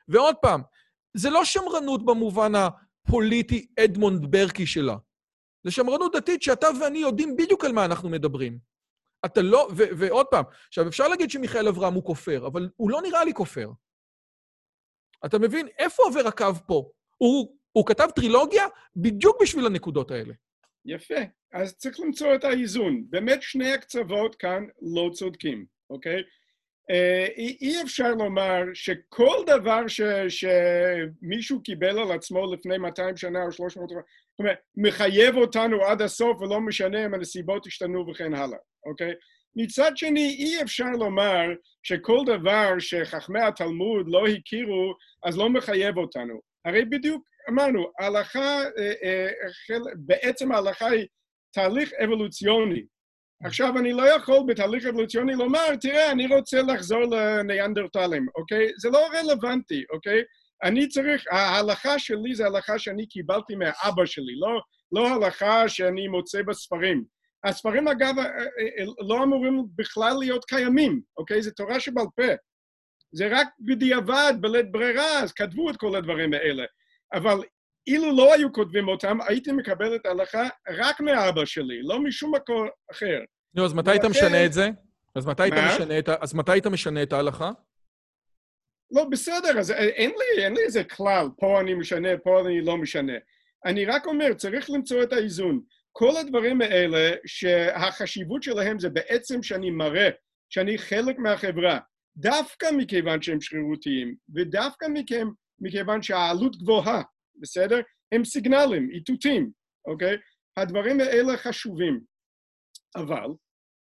ועוד פעם, זה לא שמרנות במובן הפוליטי אדמונד ברקי שלה. זה שמרנות דתית שאתה ואני יודעים בדיוק על מה אנחנו מדברים. אתה לא, ו, ועוד פעם, עכשיו אפשר להגיד שמיכאל אברהם הוא כופר, אבל הוא לא נראה לי כופר. אתה מבין? איפה עובר הקו פה? הוא, הוא כתב טרילוגיה בדיוק בשביל הנקודות האלה. יפה. אז צריך למצוא את האיזון. באמת שני הקצוות כאן לא צודקים, אוקיי? אי, אי אפשר לומר שכל דבר ש, שמישהו קיבל על עצמו לפני מאתיים שנה או שלוש מאות שנה, זאת אומרת, מחייב אותנו עד הסוף ולא משנה אם הנסיבות השתנו וכן הלאה, אוקיי? מצד שני, אי אפשר לומר שכל דבר שחכמי התלמוד לא הכירו, אז לא מחייב אותנו. הרי בדיוק אמרנו, ההלכה, בעצם ההלכה היא תהליך אבולוציוני. עכשיו, אני לא יכול בתהליך אבולוציוני לומר, תראה, אני רוצה לחזור לניאנדרטלים, אוקיי? זה לא רלוונטי, אוקיי? אני צריך, ההלכה שלי זה ההלכה שאני קיבלתי מהאבא שלי, לא, לא ההלכה שאני מוצא בספרים. הספרים, אגב, לא אמורים בכלל להיות קיימים, אוקיי? זה תורה שבעל פה. זה רק בדיעבד, בלית ברירה, אז כתבו את כל הדברים האלה. אבל אילו לא היו כותבים אותם, הייתי מקבל את ההלכה רק מאבא שלי, לא משום מקום אחר. נו, אז מתי היית משנה את זה? אז מתי היית משנה את, אז מתי היית משנה את ההלכה? לא, בסדר, אז אין לי, אין לי איזה כלל, פה אני משנה, פה אני לא משנה. אני רק אומר, צריך למצוא את האיזון. כל הדברים האלה שהחשיבות שלהם זה בעצם שאני מראה, שאני חלק מהחברה, דווקא מכיוון שהם שרירותיים, ודווקא מכם, מכיוון שהעלות גבוהה, בסדר? הם סיגנלים, איתותים, אוקיי? הדברים האלה חשובים, אבל,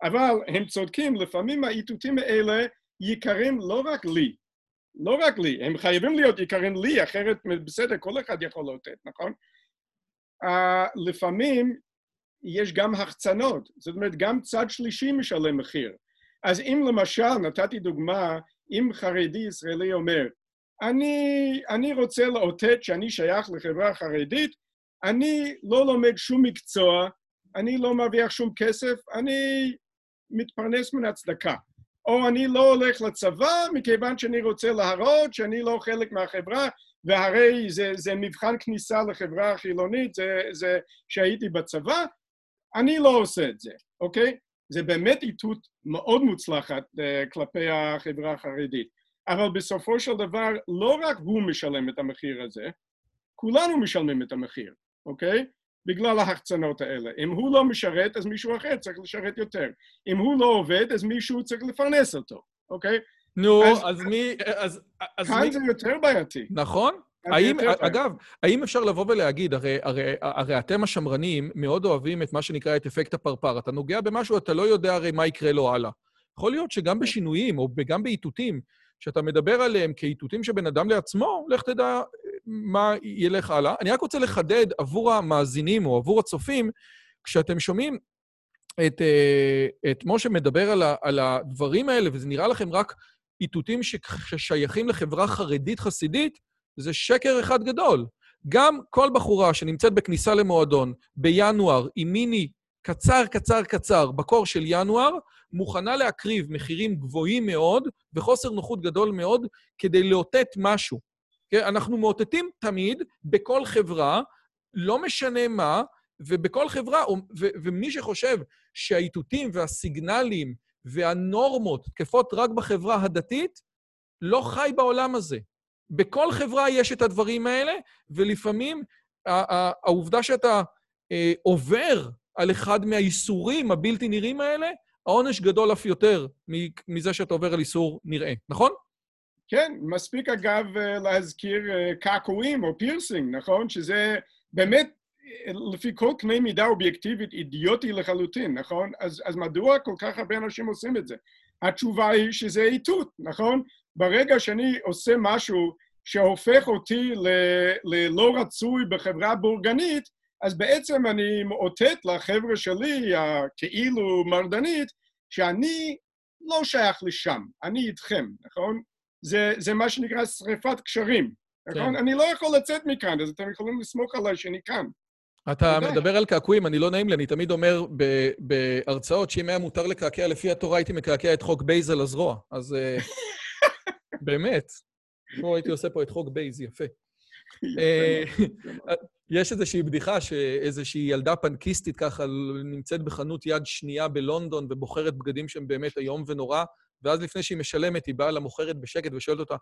אבל הם צודקים, לפעמים האיתותים האלה יקרים לא רק לי, לא רק לי, הם חייבים להיות יקרים לי, אחרת בסדר, כל אחד יכול לתת, נכון? Uh, לפעמים יש גם החצנות, זאת אומרת, גם צד שלישי משלם מחיר. אז אם למשל, נתתי דוגמה, אם חרדי ישראלי אומר, אני, אני רוצה לאותת שאני שייך לחברה חרדית, אני לא לומד שום מקצוע, אני לא מרוויח שום כסף, אני מתפרנס מן הצדקה. או אני לא הולך לצבא מכיוון שאני רוצה להראות שאני לא חלק מהחברה, והרי זה, זה מבחן כניסה לחברה החילונית, זה, זה שהייתי בצבא, אני לא עושה את זה, אוקיי? זה באמת איתות מאוד מוצלחת uh, כלפי החברה החרדית. אבל בסופו של דבר, לא רק הוא משלם את המחיר הזה, כולנו משלמים את המחיר, אוקיי? בגלל ההחצנות האלה. אם הוא לא משרת, אז מישהו אחר צריך לשרת יותר. אם הוא לא עובד, אז מישהו צריך לפרנס אותו, אוקיי? נו, אז, אז מי... אז, אז כאן מי... זה יותר בעייתי. נכון? האם, אגב, האם אפשר לבוא ולהגיד, הרי, הרי, הרי אתם השמרנים מאוד אוהבים את מה שנקרא את אפקט הפרפר. אתה נוגע במשהו, אתה לא יודע הרי מה יקרה לו הלאה. יכול להיות שגם בשינויים, או גם באיתותים, שאתה מדבר עליהם כאיתותים שבין אדם לעצמו, לך תדע מה ילך הלאה. אני רק רוצה לחדד עבור המאזינים או עבור הצופים, כשאתם שומעים את, את משה מדבר על, ה, על הדברים האלה, וזה נראה לכם רק איתותים ששייכים לחברה חרדית חסידית, זה שקר אחד גדול. גם כל בחורה שנמצאת בכניסה למועדון בינואר, עם מיני קצר, קצר, קצר, בקור של ינואר, מוכנה להקריב מחירים גבוהים מאוד וחוסר נוחות גדול מאוד כדי לאותת משהו. אנחנו מאותתים תמיד בכל חברה, לא משנה מה, ובכל חברה, ומי שחושב שהאיתותים והסיגנלים והנורמות תקפות רק בחברה הדתית, לא חי בעולם הזה. בכל חברה יש את הדברים האלה, ולפעמים העובדה שאתה עובר על אחד מהאיסורים הבלתי נראים האלה, העונש גדול אף יותר מזה שאתה עובר על איסור נראה, נכון? כן, מספיק אגב להזכיר קעקועים או פירסינג, נכון? שזה באמת, לפי כל קנה מידה אובייקטיבית, אידיוטי לחלוטין, נכון? אז, אז מדוע כל כך הרבה אנשים עושים את זה? התשובה היא שזה איתות, נכון? ברגע שאני עושה משהו שהופך אותי ללא רצוי בחברה בורגנית, אז בעצם אני מאותת לחבר'ה שלי, כאילו מרדנית, שאני לא שייך לשם, אני איתכם, נכון? זה, זה מה שנקרא שריפת קשרים, נכון? אני לא יכול לצאת מכאן, אז אתם יכולים לסמוך עליי שאני כאן. אתה מדבר על קעקועים, אני לא נעים לי, אני תמיד אומר בהרצאות שאם היה מותר לקעקע לפי התורה, הייתי מקעקע את חוק בייז על הזרוע, אז באמת, כמו הייתי עושה פה את חוק בייז, יפה. יש איזושהי בדיחה שאיזושהי ילדה פנקיסטית ככה נמצאת בחנות יד שנייה בלונדון ובוחרת בגדים שהם באמת היום ונורא, ואז לפני שהיא משלמת, היא באה למוכרת בשקט ושואלת אותה,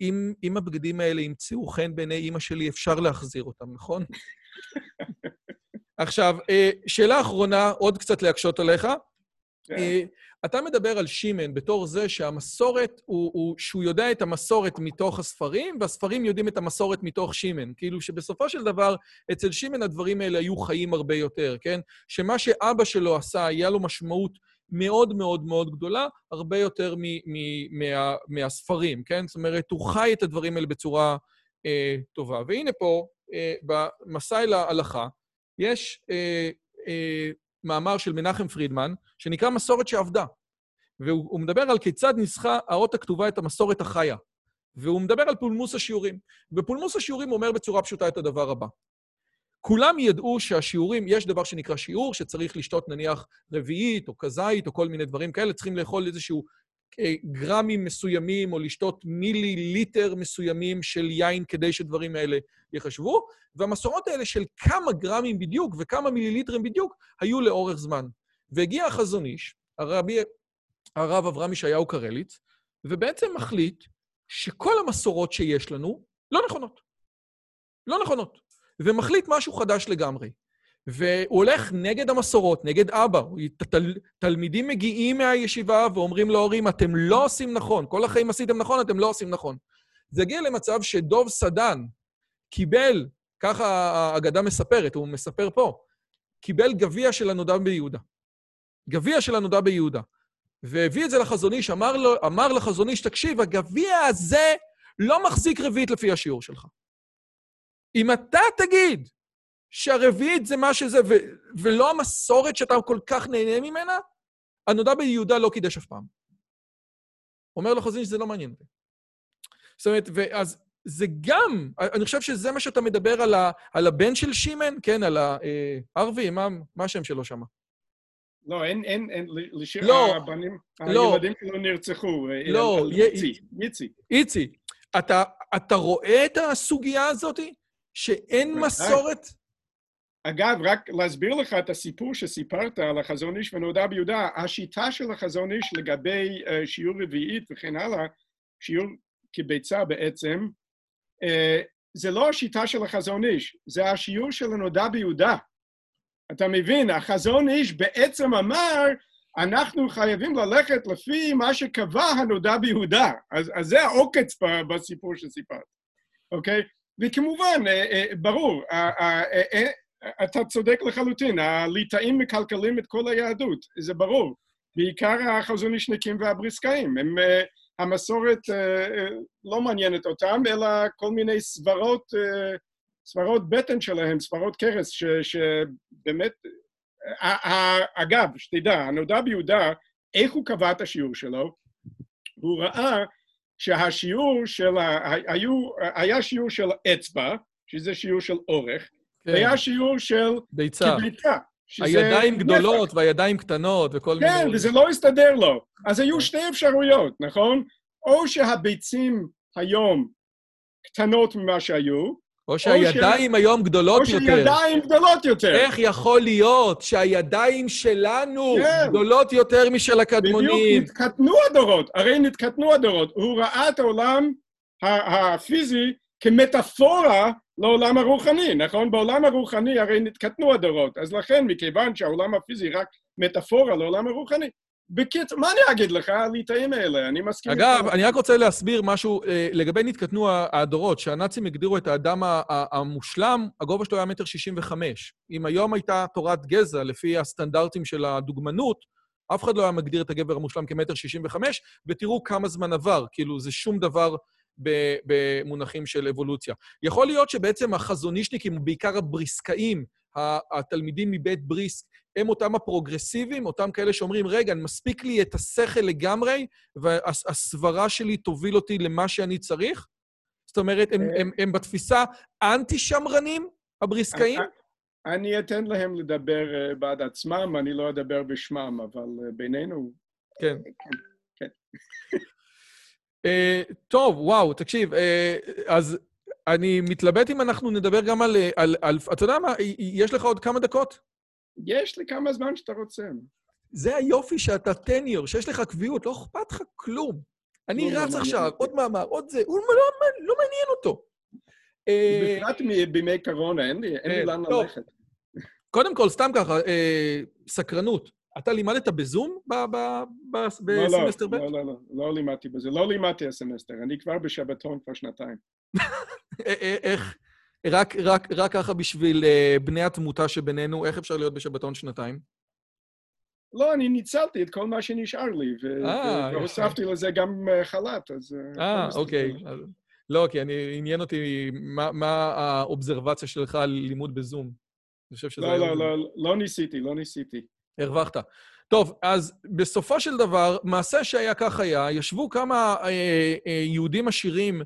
אם, אם הבגדים האלה ימצאו חן בעיני אימא שלי, אפשר להחזיר אותם, נכון? עכשיו, שאלה אחרונה, עוד קצת להקשות עליך. אתה מדבר על שימן בתור זה שהמסורת, הוא, הוא, שהוא יודע את המסורת מתוך הספרים, והספרים יודעים את המסורת מתוך שימן. כאילו שבסופו של דבר, אצל שימן הדברים האלה היו חיים הרבה יותר, כן? שמה שאבא שלו עשה, היה לו משמעות מאוד מאוד מאוד גדולה, הרבה יותר מ- מ- מה- מהספרים, כן? זאת אומרת, הוא חי את הדברים האלה בצורה אה, טובה. והנה פה, אה, במסע אל ההלכה, יש אה, אה, מאמר של מנחם פרידמן, שנקרא מסורת שעבדה. והוא מדבר על כיצד ניסחה האות הכתובה את המסורת החיה. והוא מדבר על פולמוס השיעורים. בפולמוס השיעורים הוא אומר בצורה פשוטה את הדבר הבא. כולם ידעו שהשיעורים, יש דבר שנקרא שיעור, שצריך לשתות נניח רביעית, או כזית, או כל מיני דברים כאלה, צריכים לאכול איזשהו גרמים מסוימים, או לשתות מילי ליטר מסוימים של יין, כדי שדברים האלה יחשבו. והמסורות האלה של כמה גרמים בדיוק, וכמה מילי ליטרים בדיוק, היו לאורך זמן. והגיע החזון איש, הרבי, הרב אברהם ישעיהו קוהלת, ובעצם מחליט שכל המסורות שיש לנו לא נכונות. לא נכונות. ומחליט משהו חדש לגמרי. והוא הולך נגד המסורות, נגד אבא. תל, תלמידים מגיעים מהישיבה ואומרים להורים, אתם לא עושים נכון. כל החיים עשיתם נכון, אתם לא עושים נכון. זה הגיע למצב שדוב סדן קיבל, ככה האגדה מספרת, הוא מספר פה, קיבל גביע של הנודע ביהודה. גביע של הנודע ביהודה. והביא את זה לחזון איש, אמר, לו, אמר לחזון איש, תקשיב, הגביע הזה לא מחזיק רביעית לפי השיעור שלך. אם אתה תגיד שהרביעית זה מה שזה, ו- ולא המסורת שאתה כל כך נהנה ממנה, הנודע ביהודה לא קידש אף פעם. אומר לו חזון איש, זה לא מעניין. זאת אומרת, ואז זה גם, אני חושב שזה מה שאתה מדבר על, ה- על הבן של שימן, כן, על הערבי, מה, מה השם שלו שם? לא, אין, אין, אין, לשיר לא, הבנים, לא, הילדים שלו נרצחו. לא, איצי, איצי. איצי. אתה, אתה רואה את הסוגיה הזאת? שאין מסורת? אגב, רק להסביר לך את הסיפור שסיפרת על החזון איש ונודע ביהודה, השיטה של החזון איש לגבי שיעור רביעית וכן הלאה, שיעור כביצה בעצם, זה לא השיטה של החזון איש, זה השיעור של הנודע ביהודה. אתה מבין, החזון איש בעצם אמר, אנחנו חייבים ללכת לפי מה שקבע הנודע ביהודה. אז, אז זה העוקץ בסיפור שסיפרת, אוקיי? וכמובן, ברור, אתה צודק לחלוטין, הליטאים מקלקלים את כל היהדות, זה ברור. בעיקר החזון אישניקים והבריסקאים, הם, המסורת לא מעניינת אותם, אלא כל מיני סברות, סברות בטן שלהם, סברות קרס, ש, שבאמת, אגב, שתדע, הנודע ביהודה, איך הוא קבע את השיעור שלו, הוא ראה, שהשיעור של ה... היו... היה שיעור של אצבע, שזה שיעור של אורך, כן. היה שיעור של ביצה. כביצה. הידיים גדולות נפח. והידיים קטנות וכל כן, מיני... כן, וזה לא הסתדר לו. אז היו שתי אפשרויות, נכון? או שהביצים היום קטנות ממה שהיו, או שהידיים או ש... היום גדולות או יותר. או שהידיים גדולות יותר. איך יכול להיות שהידיים שלנו כן. גדולות יותר משל הקדמונים? בדיוק, נתקטנו הדורות, הרי נתקטנו הדורות. הוא ראה את העולם הפיזי כמטאפורה לעולם הרוחני, נכון? בעולם הרוחני הרי נתקטנו הדורות, אז לכן מכיוון שהעולם הפיזי רק מטאפורה לעולם הרוחני, בקיצור, מה אני אגיד לך? להתאים האלה, אני מסכים. אגב, אני רק רוצה להסביר משהו, לגבי נתקטנו הדורות, שהנאצים הגדירו את האדם המושלם, הגובה שלו היה מטר שישים וחמש. אם היום הייתה תורת גזע, לפי הסטנדרטים של הדוגמנות, אף אחד לא היה מגדיר את הגבר המושלם כמטר שישים וחמש, ותראו כמה זמן עבר, כאילו זה שום דבר במונחים של אבולוציה. יכול להיות שבעצם החזונישניקים, בעיקר הבריסקאים, התלמידים מבית בריסק, הם אותם הפרוגרסיבים, אותם כאלה שאומרים, רגע, מספיק לי את השכל לגמרי, והסברה שלי תוביל אותי למה שאני צריך? זאת אומרת, הם, הם, הם בתפיסה אנטי-שמרנים, הבריסקאים? אני אתן להם לדבר בעד עצמם, אני לא אדבר בשמם, אבל בינינו... כן. כן. טוב, וואו, תקשיב, אז... אני מתלבט אם אנחנו נדבר גם על, על, על... אתה יודע מה, יש לך עוד כמה דקות? יש לי כמה זמן שאתה רוצה. זה היופי שאתה טניור, שיש לך קביעות, לא אכפת לך כלום. אני רץ עכשיו, עוד מאמר, עוד זה, הוא לא מעניין אותו. בפרט בימי קורונה, אין לי לאן ללכת. קודם כל, סתם ככה, סקרנות. אתה לימדת בזום בסמסטר ב'? לא, לא, לא, לא לימדתי בזה. לא לימדתי הסמסטר, אני כבר בשבתון כבר שנתיים. איך, רק, רק, רק ככה בשביל בני התמותה שבינינו, איך אפשר להיות בשבתון שנתיים? לא, אני ניצלתי את כל מה שנשאר לי, והוספתי לזה גם חל"ת, אז... אה, אוקיי. לא, כי אני, עניין אותי מה האובזרבציה שלך על לימוד בזום. לא, לא, לא, לא ניסיתי, לא ניסיתי. הרווחת. טוב, אז בסופו של דבר, מעשה שהיה כך היה, ישבו כמה יהודים עשירים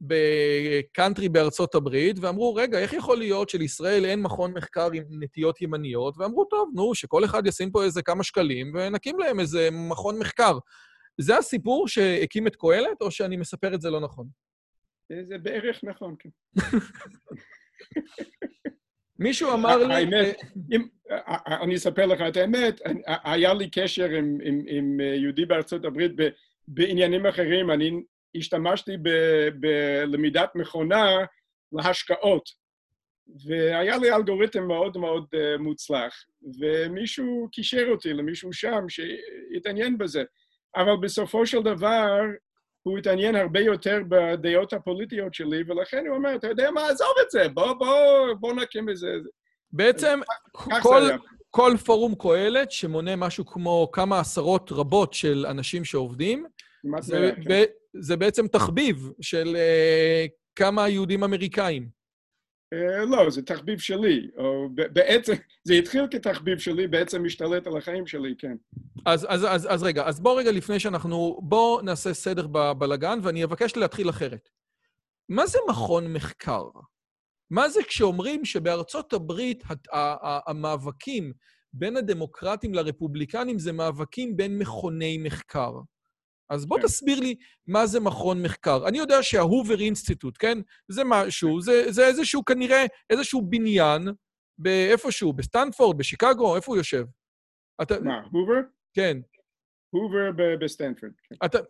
בקאנטרי בארצות הברית, ואמרו, רגע, איך יכול להיות שלישראל אין מכון מחקר עם נטיות ימניות? ואמרו, טוב, נו, שכל אחד ישים פה איזה כמה שקלים, ונקים להם איזה מכון מחקר. זה הסיפור שהקים את קוהלת, או שאני מספר את זה לא נכון? זה בערך נכון, כן. מישהו אמר לי... האמת, אני אספר לך את האמת, היה לי קשר עם יהודי בארצות הברית בעניינים אחרים, אני... השתמשתי בלמידת מכונה להשקעות, והיה לי אלגוריתם מאוד מאוד מוצלח, ומישהו קישר אותי למישהו שם שהתעניין בזה. אבל בסופו של דבר, הוא התעניין הרבה יותר בדעות הפוליטיות שלי, ולכן הוא אומר, אתה יודע מה, עזוב את זה, בוא, בוא, בוא נקים את זה. בעצם, כל... כל פורום קוהלת שמונה משהו כמו כמה עשרות רבות של אנשים שעובדים, זה, ב- זה בעצם תחביב של uh, כמה יהודים אמריקאים. Uh, לא, זה תחביב שלי. או, ב- בעצם, זה התחיל כתחביב שלי, בעצם משתלט על החיים שלי, כן. אז, אז, אז, אז רגע, אז בוא רגע לפני שאנחנו, בוא נעשה סדר בבלגן, ואני אבקש להתחיל אחרת. מה זה מכון מחקר? מה זה כשאומרים שבארצות הברית המאבקים בין הדמוקרטים לרפובליקנים זה מאבקים בין מכוני מחקר? אז בוא תסביר לי מה זה מכון מחקר. אני יודע שההובר אינסטיטוט, כן? זה משהו, זה איזשהו כנראה, איזשהו בניין, באיפשהו, בסטנפורד, בשיקגו, איפה הוא יושב? מה, הובר? כן. הובר בסטנפורד.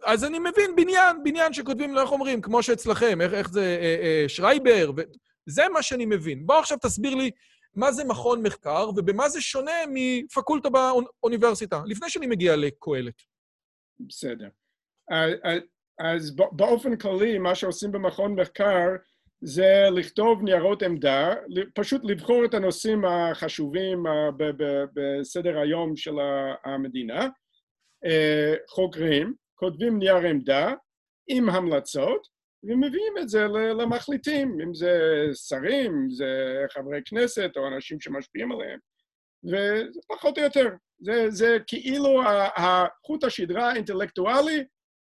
אז אני מבין, בניין, בניין שכותבים, לא איך אומרים, כמו שאצלכם, איך זה שרייבר, זה מה שאני מבין. בוא עכשיו תסביר לי מה זה מכון מחקר, ובמה זה שונה מפקולטה באוניברסיטה, לפני שאני מגיע לקוהלת. בסדר. אז באופן כללי, מה שעושים במכון מחקר, זה לכתוב ניירות עמדה, פשוט לבחור את הנושאים החשובים בסדר היום של המדינה, חוקרים, כותבים נייר עמדה עם המלצות, ומביאים את זה למחליטים, אם זה שרים, אם זה חברי כנסת או אנשים שמשפיעים עליהם, וזה פחות או יותר. זה, זה כאילו החוט השדרה האינטלקטואלי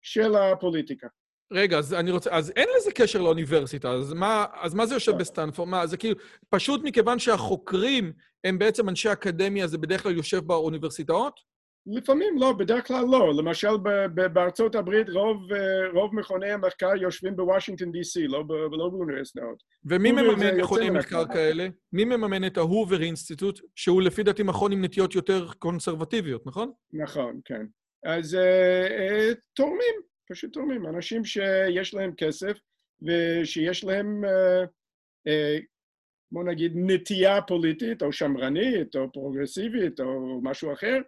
של הפוליטיקה. רגע, אז אני רוצה, אז אין לזה קשר לאוניברסיטה, אז מה, אז מה זה יושב בסטנפורד? מה, זה כאילו, פשוט מכיוון שהחוקרים הם בעצם אנשי אקדמיה, זה בדרך כלל יושב באוניברסיטאות? לפעמים לא, בדרך כלל לא. למשל, בארצות הברית רוב, רוב מכוני המחקר יושבים בוושינגטון די סי, לא באוניברסיטאות. ומי מממן מכוני מחקר כאלה? מי מממן את ההובר אינסטיטוט, שהוא לפי דעתי מכון עם נטיות יותר קונסרבטיביות, נכון? נכון, כן. אז תורמים, פשוט תורמים. אנשים שיש להם כסף ושיש להם, בוא נגיד, נטייה פוליטית או שמרנית או פרוגרסיבית או משהו אחר,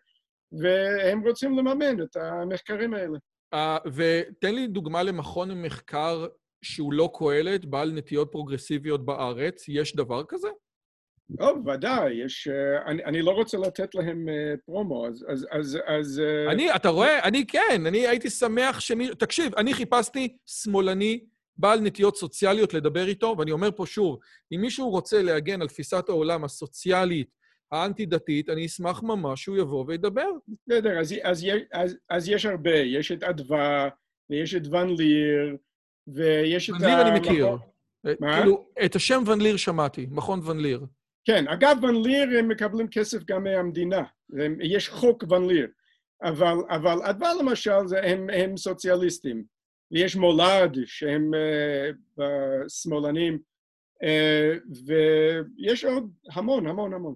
והם רוצים לממן את המחקרים האלה. Uh, ותן לי דוגמה למכון מחקר שהוא לא קוהלת, בעל נטיות פרוגרסיביות בארץ. יש דבר כזה? לא, ודאי, יש... אני, אני לא רוצה לתת להם uh, פרומו, אז... אז, אז, אז uh... אני, אתה רואה? אני כן, אני הייתי שמח שמי... תקשיב, אני חיפשתי שמאלני בעל נטיות סוציאליות לדבר איתו, ואני אומר פה שוב, אם מישהו רוצה להגן על תפיסת העולם הסוציאלית, האנטי-דתית, אני אשמח ממש שהוא יבוא וידבר. בסדר, אז, אז, אז, אז יש הרבה, יש את אדווה, ויש את ון ליר, ויש את... ון ליר ה... אני מכיר. מה? כאילו, את השם ון ליר שמעתי, מכון ון ליר. כן, אגב, ון ליר הם מקבלים כסף גם מהמדינה, הם, יש חוק ון ליר, אבל, אבל אדווה למשל, זה, הם, הם סוציאליסטים, ויש מולד שהם uh, שמאלנים, uh, ויש עוד המון, המון, המון.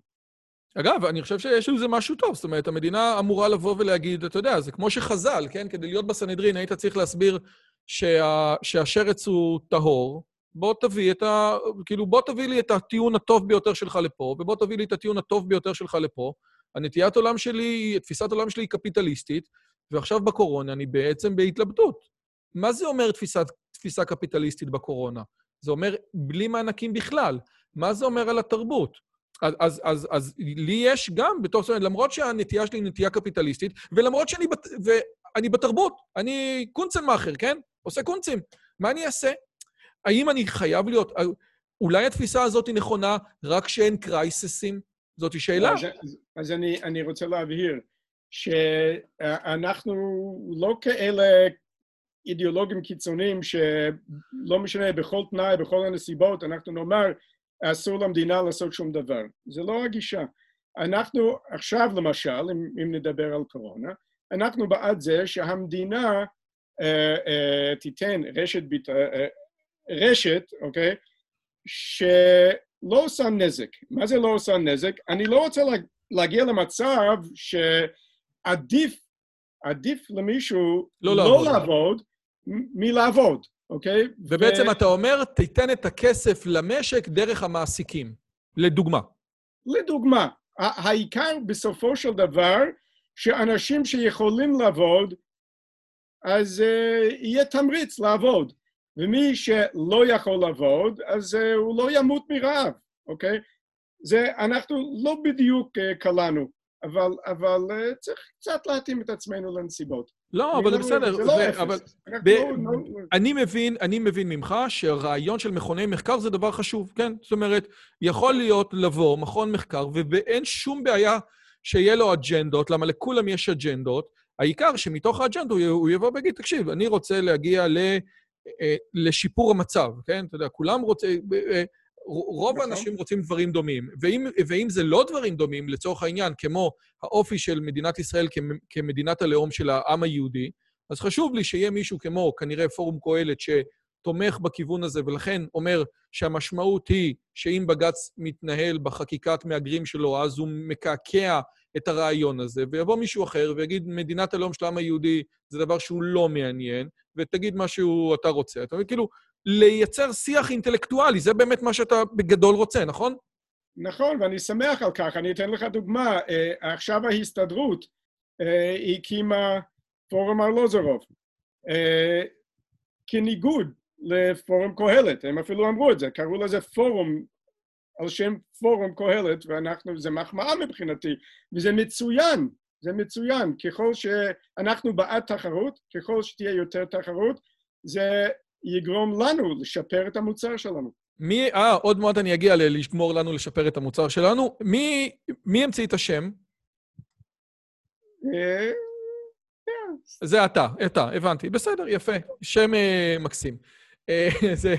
אגב, אני חושב שיש לזה משהו טוב, זאת אומרת, המדינה אמורה לבוא ולהגיד, אתה יודע, זה כמו שחז"ל, כן? כדי להיות בסנהדרין, היית צריך להסביר שה, שהשרץ הוא טהור, בוא תביא את ה... כאילו, בוא תביא לי את הטיעון הטוב ביותר שלך לפה, ובוא תביא לי את הטיעון הטוב ביותר שלך לפה. הנטיית עולם שלי, תפיסת עולם שלי היא קפיטליסטית, ועכשיו בקורונה אני בעצם בהתלבטות. מה זה אומר תפיסת, תפיסה קפיטליסטית בקורונה? זה אומר בלי מענקים בכלל. מה זה אומר על התרבות? אז, אז, אז, אז לי יש גם, בתור סומן, למרות שהנטייה שלי היא נטייה קפיטליסטית, ולמרות שאני בת, ואני בתרבות, אני קונצן מאחר, כן? עושה קונצים. מה אני אעשה? האם אני חייב להיות? אולי התפיסה הזאת היא נכונה רק שאין קרייססים? זאת היא שאלה. אז, אז, אז אני, אני רוצה להבהיר שאנחנו לא כאלה אידיאולוגים קיצוניים שלא משנה, בכל תנאי, בכל הנסיבות, אנחנו נאמר, אסור למדינה לעשות שום דבר. זה לא הגישה. אנחנו עכשיו, למשל, אם, אם נדבר על קורונה, אנחנו בעד זה שהמדינה אה, אה, תיתן רשת, בית, אה, רשת, אוקיי, שלא עושה נזק. מה זה לא עושה נזק? אני לא רוצה לה, להגיע למצב שעדיף, עדיף למישהו לא, לא לעבוד, לעבוד מלעבוד. אוקיי? ובעצם ו... אתה אומר, תיתן את הכסף למשק דרך המעסיקים, לדוגמה. לדוגמה. העיקר בסופו של דבר, שאנשים שיכולים לעבוד, אז uh, יהיה תמריץ לעבוד. ומי שלא יכול לעבוד, אז uh, הוא לא ימות מרעב, אוקיי? זה, אנחנו לא בדיוק uh, קלנו, אבל, אבל uh, צריך קצת להתאים את עצמנו לנסיבות. לא, אבל בסדר, אני מבין ממך שהרעיון של מכוני מחקר זה דבר חשוב, כן? זאת אומרת, יכול להיות לבוא מכון מחקר, ואין שום בעיה שיהיה לו אג'נדות, למה לכולם יש אג'נדות, העיקר שמתוך האג'נדות הוא יבוא ויגיד, תקשיב, אני רוצה להגיע לשיפור המצב, כן? אתה יודע, כולם רוצים, רוב האנשים רוצים דברים דומים, ואם זה לא דברים דומים, לצורך העניין, כמו האופי של מדינת ישראל כמדינת הלאום של העם היהודי, אז חשוב לי שיהיה מישהו כמו, כנראה פורום קוהלת, שתומך בכיוון הזה, ולכן אומר שהמשמעות היא שאם בג"ץ מתנהל בחקיקת מהגרים שלו, אז הוא מקעקע את הרעיון הזה, ויבוא מישהו אחר ויגיד, מדינת הלאום של העם היהודי זה דבר שהוא לא מעניין, ותגיד מה שאתה רוצה. אתה אומר, כאילו, לייצר שיח אינטלקטואלי, זה באמת מה שאתה בגדול רוצה, נכון? נכון, ואני שמח על כך. אני אתן לך דוגמה. עכשיו ההסתדרות הקימה פורום ארלוזרוב, כניגוד לפורום קוהלת. הם אפילו אמרו את זה, קראו לזה פורום, על שם פורום קוהלת, ואנחנו, זה מחמאה מבחינתי, וזה מצוין, זה מצוין. ככל שאנחנו בעד תחרות, ככל שתהיה יותר תחרות, זה... יגרום לנו לשפר את המוצר שלנו. מי, אה, עוד מעט אני אגיע לגמור לנו לשפר את המוצר שלנו. מי, מי המציא את השם? זה אתה, אתה, הבנתי. בסדר, יפה. שם מקסים. זה,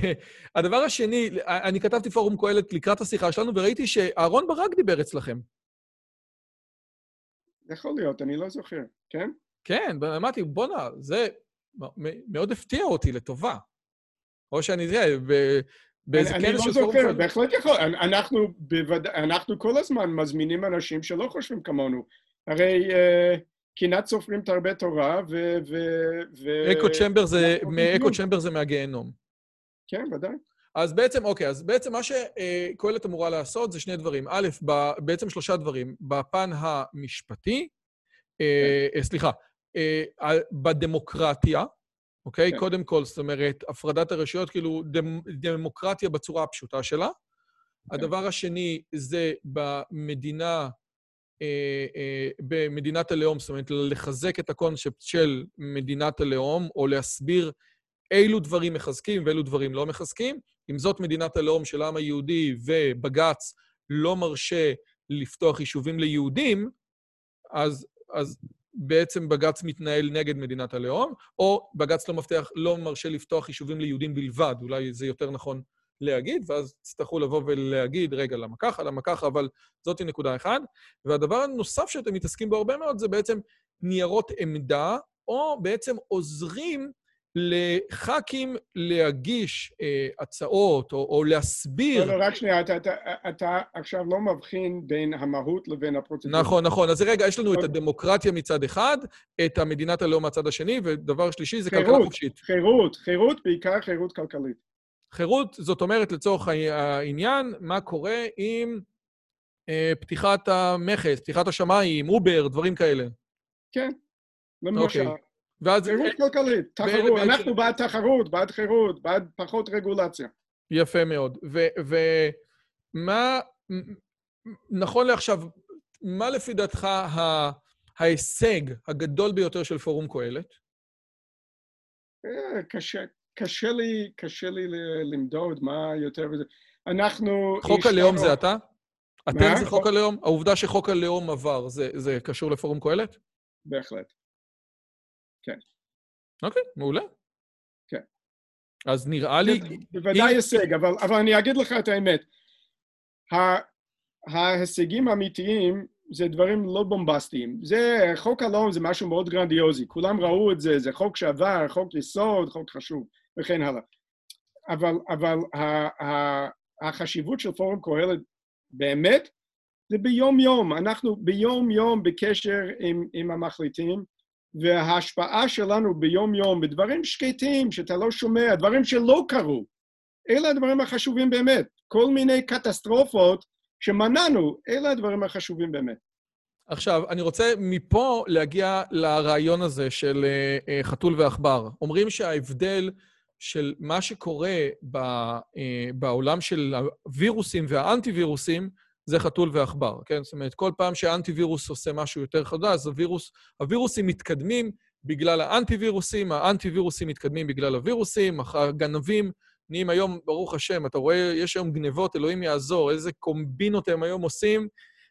הדבר השני, אני כתבתי פורום קוהלת לקראת השיחה שלנו, וראיתי שאהרון ברק דיבר אצלכם. יכול להיות, אני לא זוכר, כן? כן, אמרתי, בוא נע, זה מאוד הפתיע אותי לטובה. או שאני זה, באיזה כנס... אני לא זוכר, בהחלט יכול. אנחנו כל הזמן מזמינים אנשים שלא חושבים כמונו. הרי קינת סופרים תרבה תורה ו... אקו צ'מבר זה מהגיהנום. כן, ודאי. אז בעצם, אוקיי, אז בעצם מה שקוהלת אמורה לעשות זה שני דברים. א', בעצם שלושה דברים. בפן המשפטי, סליחה, בדמוקרטיה, אוקיי? קודם כל, זאת אומרת, הפרדת הרשויות, כאילו דמוקרטיה בצורה הפשוטה שלה. הדבר השני זה במדינה, במדינת הלאום, זאת אומרת, לחזק את הקונספט של מדינת הלאום, או להסביר אילו דברים מחזקים ואילו דברים לא מחזקים. אם זאת מדינת הלאום של העם היהודי ובגץ לא מרשה לפתוח יישובים ליהודים, אז, אז בעצם בגץ מתנהל נגד מדינת הלאום, או בגץ לא מבטיח, לא מרשה לפתוח יישובים ליהודים בלבד, אולי זה יותר נכון להגיד, ואז תצטרכו לבוא ולהגיד, רגע, למה ככה, למה ככה, אבל זאת היא נקודה אחד. והדבר הנוסף שאתם מתעסקים בו הרבה מאוד, זה בעצם ניירות עמדה, או בעצם עוזרים לח"כים להגיש אה, הצעות, או, או להסביר... לא, לא, רק שנייה, אתה, אתה, אתה עכשיו לא מבחין בין המהות לבין הפרוצדורה. נכון, נכון. אז רגע, יש לנו okay. את הדמוקרטיה מצד אחד, את המדינת הלאום מצד השני, ודבר שלישי זה חירות, כלכלה חופשית. חירות, חירות, בעיקר חירות כלכלית. חירות, זאת אומרת, לצורך העניין, מה קורה עם אה, פתיחת המחס, פתיחת השמיים, אובר, דברים כאלה. כן, למשל. Okay. ואז... חירות כלכלית, תחרות. אנחנו בעד תחרות, בעד חירות, בעד פחות רגולציה. יפה מאוד. ומה... נכון לעכשיו, מה לפי דעתך ההישג הגדול ביותר של פורום קוהלת? קשה. קשה לי, קשה לי למדוד מה יותר וזה. אנחנו... חוק הלאום זה אתה? אתם זה חוק הלאום? העובדה שחוק הלאום עבר, זה קשור לפורום קוהלת? בהחלט. כן. אוקיי, מעולה. כן. אז נראה לי... בוודאי הישג, אבל אני אגיד לך את האמת. ההישגים האמיתיים זה דברים לא בומבסטיים. זה, חוק הלאום זה משהו מאוד גרנדיוזי. כולם ראו את זה, זה חוק שעבר, חוק יסוד, חוק חשוב. וכן הלאה. אבל, אבל ה, ה, החשיבות של פורום קוהלת באמת, זה ביום יום. אנחנו ביום יום בקשר עם, עם המחליטים, וההשפעה שלנו ביום יום, בדברים שקטים שאתה לא שומע, דברים שלא קרו, אלה הדברים החשובים באמת. כל מיני קטסטרופות שמנענו, אלה הדברים החשובים באמת. עכשיו, אני רוצה מפה להגיע לרעיון הזה של חתול ואחבר. אומרים שההבדל... של מה שקורה בעולם של הווירוסים והאנטיווירוסים, זה חתול ועכבר, כן? זאת אומרת, כל פעם שהאנטיווירוס עושה משהו יותר חדש, אז הווירוס, הווירוסים מתקדמים בגלל האנטיווירוסים, האנטיווירוסים מתקדמים בגלל הווירוסים, הגנבים נהיים היום, ברוך השם, אתה רואה, יש היום גנבות, אלוהים יעזור, איזה קומבינות הם היום עושים.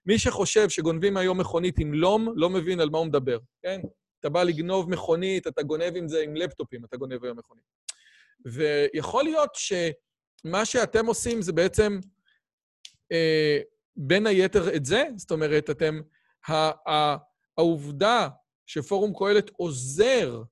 מי שחושב שגונבים היום מכונית עם לום, לא מבין על מה הוא מדבר, כן? אתה בא לגנוב מכונית, אתה גונב עם זה עם לפטופים, אתה גונב היום מכונית. ויכול להיות שמה שאתם עושים זה בעצם אה, בין היתר את זה, זאת אומרת, אתם, ה- ה- העובדה שפורום קוהלת עוזר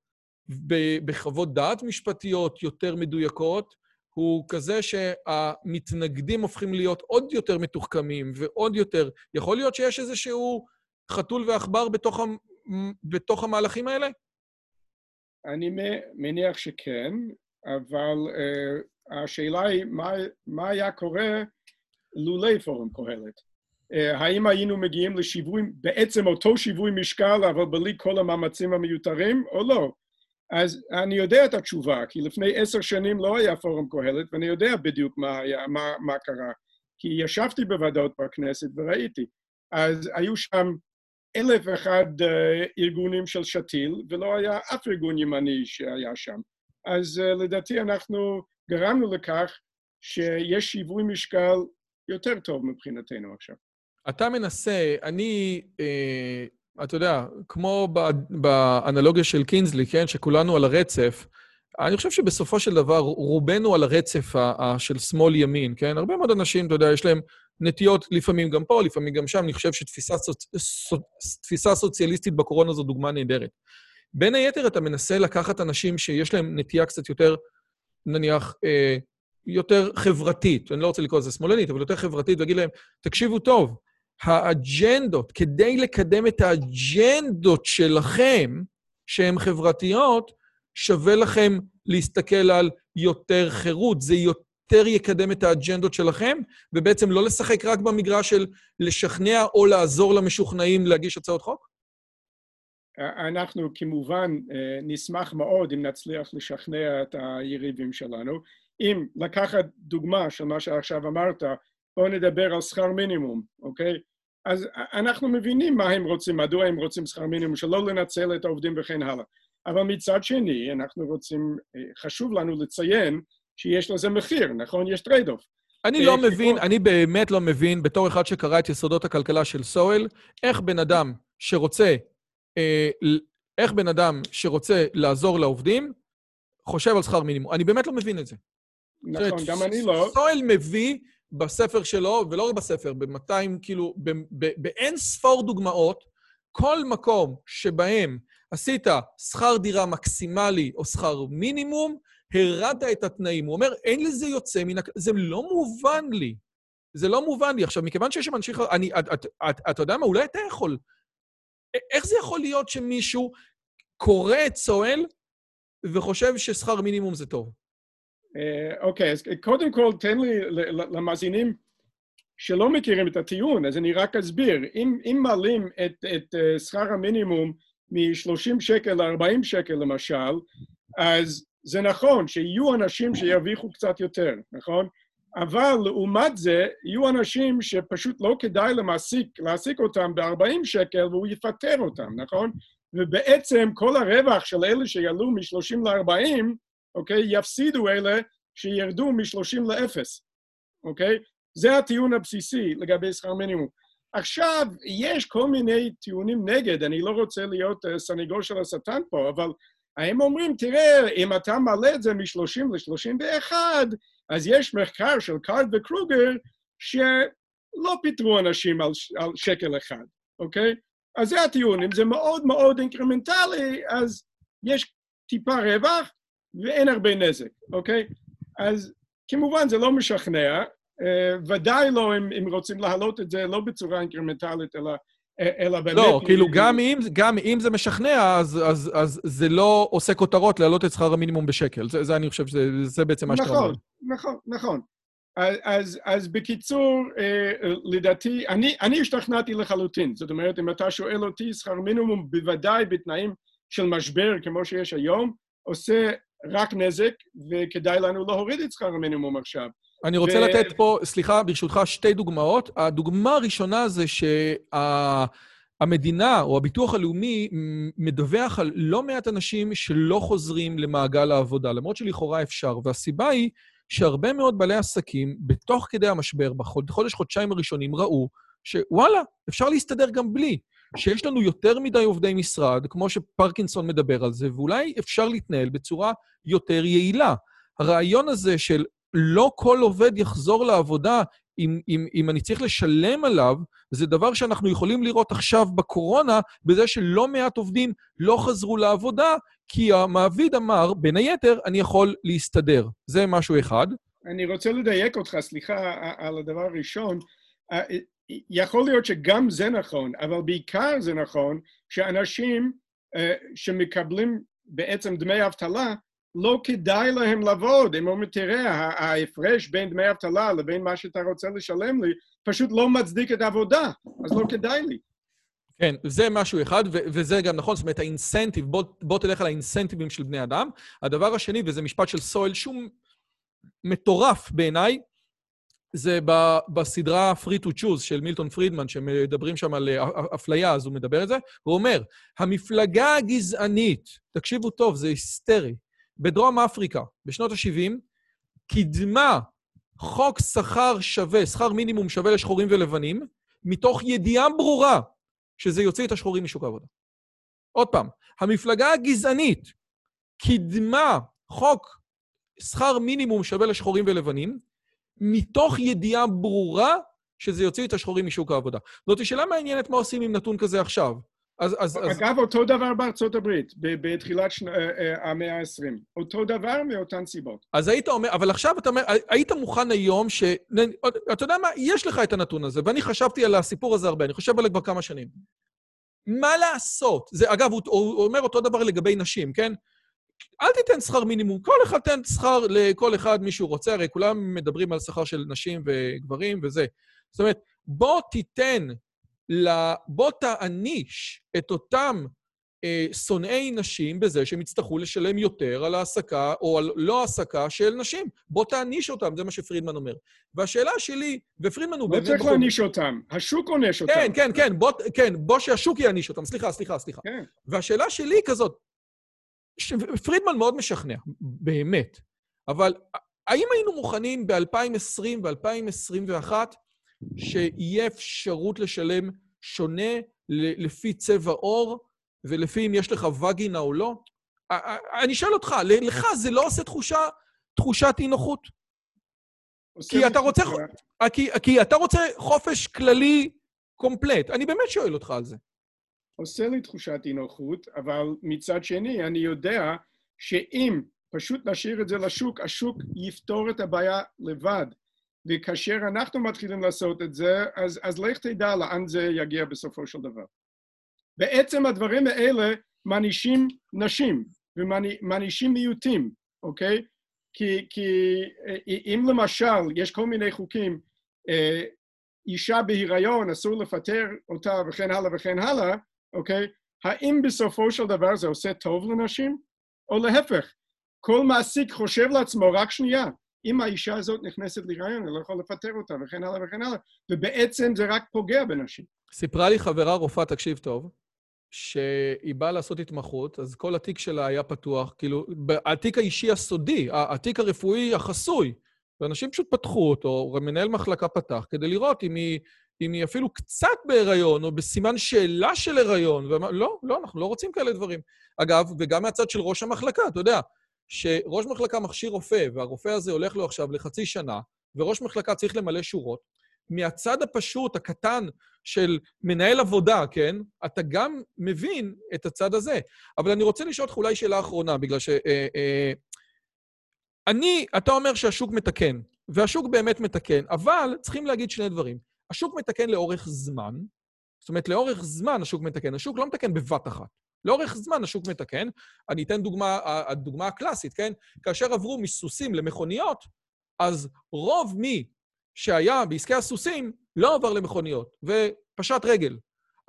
ב- בחוות דעת משפטיות יותר מדויקות, הוא כזה שהמתנגדים הופכים להיות עוד יותר מתוחכמים ועוד יותר, יכול להיות שיש איזשהו חתול ועכבר בתוך, המ- בתוך המהלכים האלה? אני מניח שכן. אבל uh, השאלה היא, מה, מה היה קורה לולי פורום קוהלת? Uh, האם היינו מגיעים לשיווי, בעצם אותו שיווי משקל, אבל בלי כל המאמצים המיותרים, או לא? אז אני יודע את התשובה, כי לפני עשר שנים לא היה פורום קוהלת, ואני יודע בדיוק מה, היה, מה, מה קרה. כי ישבתי בוועדות בכנסת וראיתי. אז היו שם אלף ואחד uh, ארגונים של שתיל, ולא היה אף ארגון ימני שהיה שם. אז uh, לדעתי אנחנו גרמנו לכך שיש שיווי משקל יותר טוב מבחינתנו עכשיו. אתה מנסה, אני, אה, אתה יודע, כמו באנלוגיה של קינזלי, כן, שכולנו על הרצף, אני חושב שבסופו של דבר רובנו על הרצף ה- ה- של שמאל-ימין, כן? הרבה מאוד אנשים, אתה יודע, יש להם נטיות לפעמים גם פה, לפעמים גם שם, אני חושב שתפיסה סוצ- סוציאליסטית בקורונה זו דוגמה נהדרת. בין היתר אתה מנסה לקחת אנשים שיש להם נטייה קצת יותר, נניח, אה, יותר חברתית, אני לא רוצה לקרוא את זה שמאלנית, אבל יותר חברתית, ולהגיד להם, תקשיבו טוב, האג'נדות, כדי לקדם את האג'נדות שלכם, שהן חברתיות, שווה לכם להסתכל על יותר חירות, זה יותר יקדם את האג'נדות שלכם, ובעצם לא לשחק רק במגרש של לשכנע או לעזור למשוכנעים להגיש הצעות חוק? אנחנו כמובן נשמח מאוד אם נצליח לשכנע את היריבים שלנו. אם לקחת דוגמה של מה שעכשיו אמרת, בואו נדבר על שכר מינימום, אוקיי? אז אנחנו מבינים מה הם רוצים, מדוע הם רוצים שכר מינימום, שלא לנצל את העובדים וכן הלאה. אבל מצד שני, אנחנו רוצים, חשוב לנו לציין שיש לזה מחיר, נכון? יש טרייד-אוף. אני לא מבין, אני באמת לא מבין, בתור אחד שקרא את יסודות הכלכלה של סואל, איך בן אדם שרוצה, איך בן אדם שרוצה לעזור לעובדים, חושב על שכר מינימום. אני באמת לא מבין את זה. נכון, גם אני לא. סואל מביא בספר שלו, ולא רק בספר, ב-מאתיים, כאילו, באין ספור דוגמאות, כל מקום שבהם עשית שכר דירה מקסימלי או שכר מינימום, הרדת את התנאים. הוא אומר, אין לזה יוצא מן... זה לא מובן לי. זה לא מובן לי. עכשיו, מכיוון שיש שמנשיך... אני, את, את, את, את יודע מה? אולי אתה יכול. איך זה יכול להיות שמישהו קורא את סואל וחושב ששכר מינימום זה טוב? אוקיי, אז קודם כל, תן לי למאזינים שלא מכירים את הטיעון, אז אני רק אסביר. אם, אם מעלים את, את שכר המינימום מ-שלושים שקל ל-ארבעים שקל למשל, אז זה נכון שיהיו אנשים שירוויחו קצת יותר, נכון? אבל לעומת זה, יהיו אנשים שפשוט לא כדאי למעסיק, להעסיק אותם ב-ארבעים שקל והוא יפטר אותם, נכון? ובעצם כל הרווח של אלה שיעלו מ-שלושים ל-ארבעים, אוקיי? יפסידו אלה שירדו מ-שלושים ל-אפס, אוקיי? זה הטיעון הבסיסי לגבי שכר מינימום. עכשיו, יש כל מיני טיעונים נגד, אני לא רוצה להיות סניגור של השטן פה, אבל הם אומרים, תראה, אם אתה מעלה את זה מ-שלושים ל-שלושים ואחת, אז יש מחקר של קארד וקרוגר שלא פיטרו אנשים על, על שקל אחד, אוקיי? אז זה הטיעון, אם זה מאוד מאוד אינקרמנטלי, אז יש טיפה רווח ואין הרבה נזק, אוקיי? אז כמובן זה לא משכנע, Uh, ודאי לא אם, אם רוצים להעלות את זה, לא בצורה אינקרמנטלית, אלא, אלא באמת... לא, כאילו גם אם, גם אם זה משכנע, אז, אז, אז זה לא עושה כותרות להעלות את שכר המינימום בשקל. זה, זה אני חושב שזה זה בעצם מה שאתה אומר. נכון, נכון, נכון. אז, אז, אז בקיצור, אה, לדעתי, אני, אני השתכנעתי לחלוטין. זאת אומרת, אם אתה שואל אותי, שכר מינימום בוודאי בתנאים של משבר כמו שיש היום, עושה רק נזק, וכדאי לנו להוריד את שכר המינימום עכשיו. אני רוצה לתת פה, סליחה, ברשותך, שתי דוגמאות. הדוגמה הראשונה זה שהמדינה או הביטוח הלאומי מדווח על לא מעט אנשים שלא חוזרים למעגל העבודה, למרות שלכאורה אפשר. והסיבה היא שהרבה מאוד בעלי עסקים, בתוך כדי המשבר, בחודש, חודשיים הראשונים, ראו שוואלה, אפשר להסתדר גם בלי, שיש לנו יותר מדי עובדי משרד, כמו שפרקינסון מדבר על זה, ואולי אפשר להתנהל בצורה יותר יעילה. הרעיון הזה של לא כל עובד יחזור לעבודה אם, אם, אם אני צריך לשלם עליו, זה דבר שאנחנו יכולים לראות עכשיו בקורונה, בזה שלא מעט עובדים לא חזרו לעבודה, כי המעביד אמר, בין היתר, אני יכול להסתדר. זה משהו אחד. אני רוצה לדייק אותך, סליחה, על הדבר הראשון. יכול להיות שגם זה נכון, אבל בעיקר זה נכון שאנשים שמקבלים בעצם דמי אבטלה, לא כדאי להם לעבוד. הם אומרים, תראה, ההפרש בין דמי אבטלה לבין מה שאתה רוצה לשלם לי, פשוט לא מצדיק את העבודה, אז לא כדאי לי. כן, זה משהו אחד, ו- וזה גם נכון, זאת אומרת, האינסנטיב, בוא, בוא תלך על האינסנטיבים של בני אדם. הדבר השני, וזה משפט של סואל, שום מטורף בעיניי, זה ב- בסדרה Free to Choose של מילטון פרידמן, שמדברים שם על אפליה, אז הוא מדבר את זה, הוא אומר, המפלגה הגזענית, תקשיבו טוב, זה היסטרי, בדרום אפריקה, בשנות ה-שבעים, קידמה חוק שכר שווה, שכר מינימום שווה לשחורים ולבנים, מתוך ידיעה ברורה שזה יוציא את השחורים משוק העבודה. עוד פעם, המפלגה הגזענית קידמה חוק שכר מינימום שווה לשחורים ולבנים, מתוך ידיעה ברורה שזה יוציא את השחורים משוק העבודה. זאת שאלה מעניינת מה עושים עם נתון כזה עכשיו. אז, אז, אגב, אז... אותו דבר בארצות הברית, בתחילת שנה, המאה ה-עשרים. אותו דבר מאותן סיבות. אז היית אומר, אבל עכשיו אתה אומר, היית מוכן היום ש... אתה יודע מה? יש לך את הנתון הזה, ואני חשבתי על הסיפור הזה הרבה, אני חושב עליו כבר כמה שנים. מה לעשות? זה, אגב, הוא, הוא אומר אותו דבר לגבי נשים, כן? אל תיתן שכר מינימום, כל אחד תן שכר לכל אחד מי שהוא רוצה, הרי כולם מדברים על שכר של נשים וגברים וזה. זאת אומרת, בוא תיתן... בוא תעניש את אותם שונאי נשים בזה שהם יצטרכו לשלם יותר על העסקה או על לא העסקה של נשים. בוא תעניש אותם, זה מה שפרידמן אומר. והשאלה שלי, ופרידמן הוא... לא צריך להעניש אותם, השוק עונש אותם. כן, כן, כן, בוא, כן, בוא שהשוק יעניש אותם. סליחה, סליחה, סליחה. כן. והשאלה שלי היא כזאת, פרידמן מאוד משכנע, באמת, אבל האם היינו מוכנים ב-אלפיים ועשרים ו-אלפיים עשרים ואחת שיהיה אפשרות לשלם שונה לפי צבע עור, ולפי אם יש לך וגינה או לא? אני שואל אותך, לך זה לא עושה תחושה, תחושת אי נוחות? כי אתה רוצה, כי, כי אתה רוצה חופש כללי קומפלט. אני באמת שואל אותך על זה. עושה לי תחושת אי נוחות, אבל מצד שני, אני יודע שאם פשוט נשאיר את זה לשוק, השוק יפתור את הבעיה לבד. וכאשר אנחנו מתחילים לעשות את זה, אז, אז לך תדע לאן זה יגיע בסופו של דבר. בעצם הדברים האלה מנישים נשים ומנישים מיעוטים, אוקיי? כי, כי אם למשל יש כל מיני חוקים, אישה בהיריון אסור לפטר אותה וכן הלאה וכן הלאה, אוקיי? האם בסופו של דבר זה עושה טוב לנשים? או להפך, כל מעסיק חושב לעצמו רק שנייה, אם האישה הזאת נכנסת להיריון, אני לא יכול לפטר אותה וכן הלאה וכן הלאה, ובעצם זה רק פוגע בנשים. סיפרה לי חברה רופאה, תקשיב טוב, שהיא באה לעשות התמחות, אז כל התיק שלה היה פתוח, כאילו, התיק האישי הסודי, התיק הרפואי החסוי, ואנשים פשוט פתחו אותו, מנהל מחלקה פתח, כדי לראות אם היא, אם היא אפילו קצת בהיריון, או בסימן שאלה של היריון, ומה, לא, לא, אנחנו לא רוצים כאלה דברים. אגב, וגם מהצד של ראש המחלקה, אתה יודע, שראש מחלקה מכשיר רופא, והרופא הזה הולך לו עכשיו לחצי שנה, וראש מחלקה צריך למלא שורות, מהצד הפשוט, הקטן, של מנהל עבודה, כן? אתה גם מבין את הצד הזה. אבל אני רוצה לשאול אותך אולי שאלה אחרונה, בגלל ש... אה, אה, אני, אתה אומר שהשוק מתקן, והשוק באמת מתקן, אבל צריכים להגיד שני דברים. השוק מתקן לאורך זמן, זאת אומרת, לאורך זמן השוק מתקן. השוק לא מתקן בבת אחת. לאורך זמן השוק מתקן. אני אתן דוגמה, הדוגמה הקלאסית, כן? כאשר עברו מסוסים למכוניות, אז רוב מי שהיה בעסקי הסוסים לא עבר למכוניות, ופשט רגל.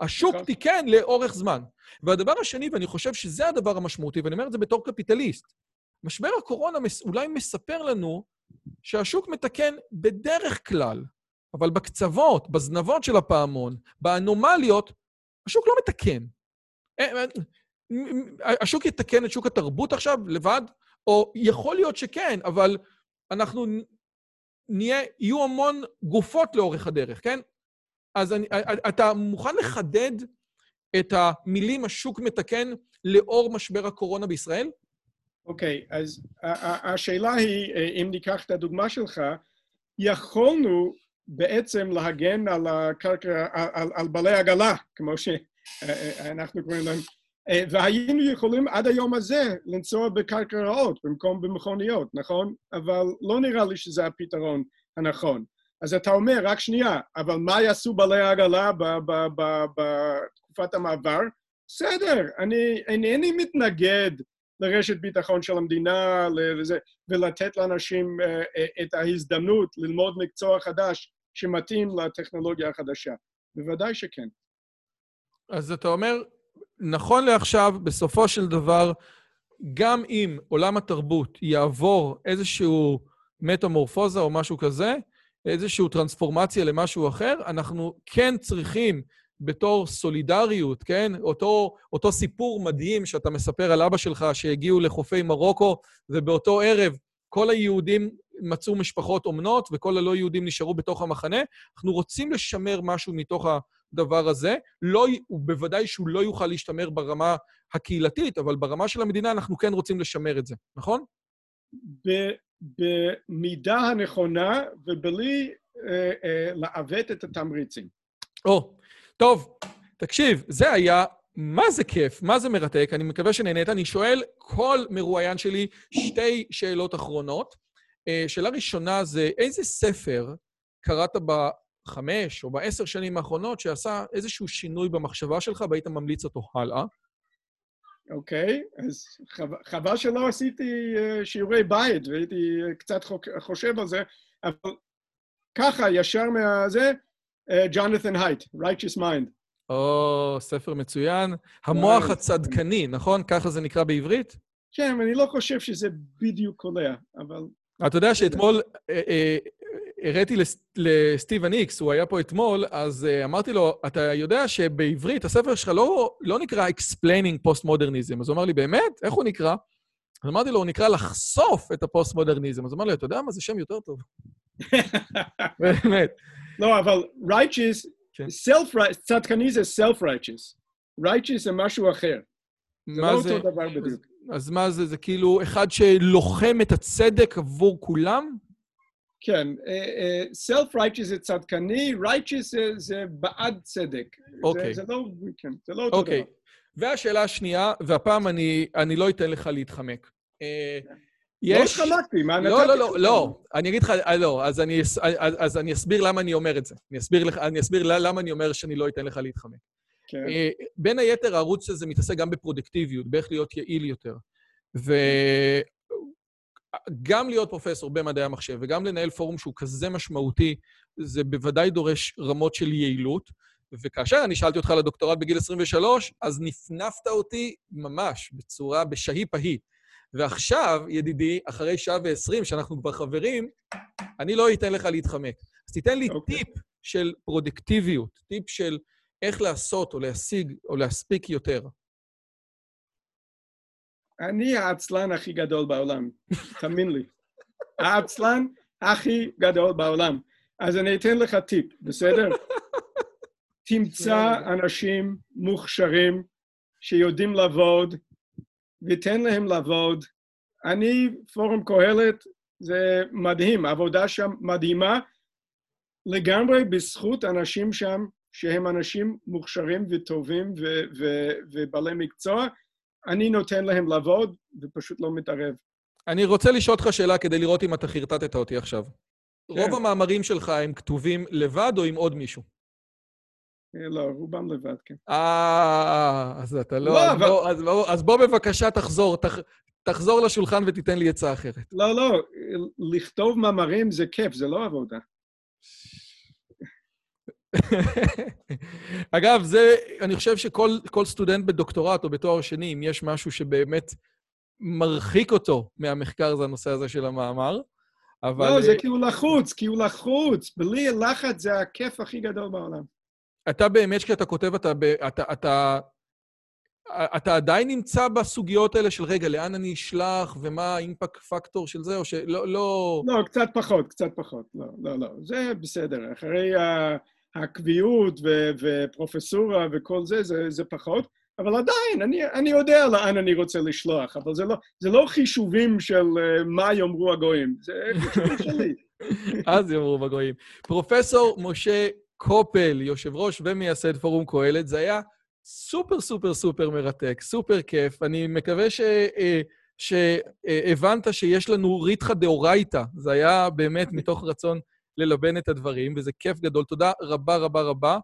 השוק תיקן לאורך זמן. והדבר השני, ואני חושב שזה הדבר המשמעותי, ואני אומר את זה בתור קפיטליסט, משבר הקורונה אולי מספר לנו שהשוק מתקן בדרך כלל, אבל בקצוות, בזנבות של הפעמון, באנומליות, השוק לא מתקן. השוק יתקן את שוק התרבות עכשיו לבד, או יכול להיות שכן, אבל אנחנו... נהיה, יהיו המון גופות לאורך הדרך, כן? אז אני, אתה מוכן לחדד את המילים השוק מתקן לאור משבר הקורונה בישראל? אוקיי, okay, אז השאלה היא, אם ניקח את הדוגמה שלך, יכולנו בעצם להגן על הקרקע, על, על בעלי עגלה, כמו שאנחנו קוראים להם, והיינו יכולים עד היום הזה לנסוע בקרקעות במקום במכוניות, נכון? אבל לא נראה לי שזה הפתרון הנכון. אז אתה אומר, רק שנייה, אבל מה יעשו בעלי העגלה בתקופת המעבר? בסדר, אני אינני מתנגד לרשת ביטחון של המדינה ולתת לאנשים את ההזדמנות ללמוד מקצוע חדש שמתאים לטכנולוגיה החדשה. בוודאי שכן. אז אתה אומר... נכון לעכשיו, בסופו של דבר, גם אם עולם התרבות יעבור איזשהו מטמורפוזה או משהו כזה, איזשהו טרנספורמציה למשהו אחר, אנחנו כן צריכים בתור סולידריות, כן? אותו, אותו סיפור מדהים שאתה מספר על אבא שלך שהגיעו לחופי מרוקו, ובאותו ערב כל היהודים מצאו משפחות אומנות וכל הלא יהודים נשארו בתוך המחנה. אנחנו רוצים לשמר משהו מתוך ה... דבר הזה, לא, הוא בוודאי שהוא לא יוכל להשתמר ברמה הקהילתית, אבל ברמה של המדינה אנחנו כן רוצים לשמר את זה, נכון? במידה הנכונה ובלי אה, אה, לעוות את התמריצים. או, טוב, תקשיב, זה היה, מה זה כיף, מה זה מרתק, אני מקווה שנהנית, אני שואל כל מרואיין שלי שתי שאלות אחרונות. אה, שאלה ראשונה זה, איזה ספר קראת ב... חמש או בעשר שנים האחרונות, שעשה איזשהו שינוי במחשבה שלך, והיית ממליץ אותו הלאה. אוקיי, okay, אז חבל שלא עשיתי שיעורי בית, והייתי קצת חושב על זה, אבל ככה, ישר מהזה, ג'ונתן הייט, Righteous Mind. או, ספר מצוין. המוח הצדקני, נכון? ככה זה נקרא בעברית? כן, אני לא חושב שזה בדיוק קולע, אבל... אתה יודע שאתמול הראיתי לסטיבן אקס, הוא היה פה אתמול, אז אמרתי לו, אתה יודע שבעברית הספר שלך לא נקרא Explaining Postmodernism, אז הוא אמר לי, באמת? איך הוא נקרא? אז אמרתי לו, הוא נקרא לחשוף את הפוסט-מודרניזם. אז אמר לי, אתה יודע מה? זה שם יותר טוב. באמת. לא, אבל righteous, self-righteous, צדקני זה self-righteous. righteous זה משהו אחר. זה לא אותו דבר בדיוק. אז מה זה? זה כאילו אחד שלוחם את הצדק עבור כולם? כן. self-righteous זה צדקני, righteous זה בעד צדק. אוקיי. זה לא אותו דבר. והשאלה השנייה, והפעם אני, אני לא אתן לך להתחמק. לא התחמקתי, מה נתתי? לא, לא, לא, לא. אני אגיד לך, לא, אז אני, אז אני אסביר למה אני אומר את זה. אני אסביר לך, אני אסביר למה אני אומר שאני לא אתן לך להתחמק. כן. בין היתר, הערוץ הזה מתעסק גם בפרודקטיביות, באיך להיות יעיל יותר. וגם להיות פרופסור במדעי המחשב, וגם לנהל פורום שהוא כזה משמעותי, זה בוודאי דורש רמות של יעילות. וכאשר אני שאלתי אותך לדוקטורט בגיל עשרים ושלוש, אז נפנפת אותי ממש, בצורה, בשהי פהי. ועכשיו, ידידי, אחרי שעה ועשרים, שאנחנו כבר חברים, אני לא אתן לך להתחמק. אז תיתן לי okay. טיפ של פרודקטיביות, טיפ של איך לעשות או להשיג או להספיק יותר. אני העצלן הכי גדול בעולם, תאמין לי. העצלן הכי גדול בעולם. אז אני אתן לך טיפ, בסדר? תמצא אנשים מוכשרים שיודעים לעבוד, ותן להם לעבוד. אני, פורום קוהלת, זה מדהים, העבודה שם מדהימה, לגמרי בזכות אנשים שם, שהם אנשים מוכשרים וטובים ו- ו- ובעלי מקצוע, אני נותן להם לעבוד ופשוט לא מתערב. אני רוצה לשאול אותך שאלה כדי לראות אם אתה חרטטת אותי עכשיו. כן. רוב המאמרים שלך הם כתובים לבד או עם עוד מישהו? לא, רובם לבד, כן. אה, אז אתה לא... לא, אבל... אז בוא בבקשה תחזור, תחזור לשולחן ותיתן לי עצה אחרת. לא, לא, לכתוב מאמרים זה כיף, זה לא עבודה. אגב, זה, אני חושב שכל סטודנט בדוקטורט או בתואר שני, אם יש משהו שבאמת מרחיק אותו מהמחקר, זה הנושא הזה של המאמר, אבל... לא, זה כי הוא לחוץ, כי הוא לחוץ. בלי לחץ זה הכיף הכי גדול בעולם. אתה באמת כשאתה כותב, אתה, אתה, אתה, אתה עדיין נמצא בסוגיות האלה של רגע, לאן אני אשלח ומה האימפקט פקטור של זה, או שלא... לא, לא, קצת פחות, קצת פחות. לא, לא, לא. זה בסדר. אחרי הקביעות ו- ופרופסורה וכל זה, זה, זה פחות. אבל עדיין, אני, אני יודע לאן אני רוצה לשלוח, אבל זה לא, זה לא חישובים של מה יאמרו הגויים. זה חישובים שלי. אז יאמרו הגויים. פרופסור משה... קופל, יושב ראש ומייסד פורום קוהלת, זה היה סופר סופר סופר מרתק, סופר כיף. אני מקווה ש... שהבנת שיש לנו ריתחא דאורייתא. זה היה באמת מתוך רצון ללבן את הדברים, וזה כיף גדול. תודה רבה רבה רבה.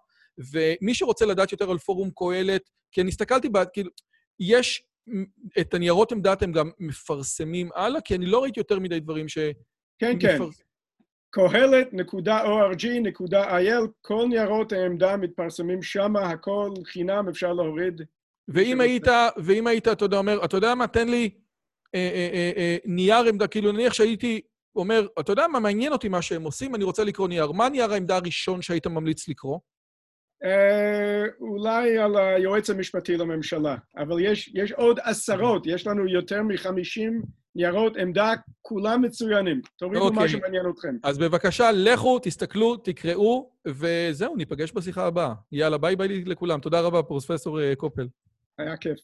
ומי שרוצה לדעת יותר על פורום קוהלת, כי אני הסתכלתי בה, כאילו, יש את הניירות עמדת, הם גם מפרסמים הלאה, כי אני לא ראיתי יותר מדי דברים ש... כן, כן. קוהלת נקודה או אר ג'י נקודה איי אל, כל ניירות העמדה מתפרסמים שם, הכל חינם, אפשר להוריד. ואם היית, ואם היית, אתה יודע, אומר, אתה יודע מה, תן לי אה, אה, אה, נייר עמדה, כאילו נניח שהייתי אומר, אתה יודע מה, מעניין אותי מה שהם עושים, אני רוצה לקרוא נייר. מה נייר העמדה הראשון שהיית ממליץ לקרוא? אה, אולי על היועץ המשפטי לממשלה, אבל יש, יש עוד עשרות, יש לנו יותר מחמישים ניירות עמדה, כולם מצוינים. תורידו מה שמעניין אתכם. אז בבקשה, לכו, תסתכלו, תקראו, וזהו, ניפגש בשיחה הבאה. יאללה, ביי ביי לכולם. תודה רבה, פרופסור קופל. היה כיף.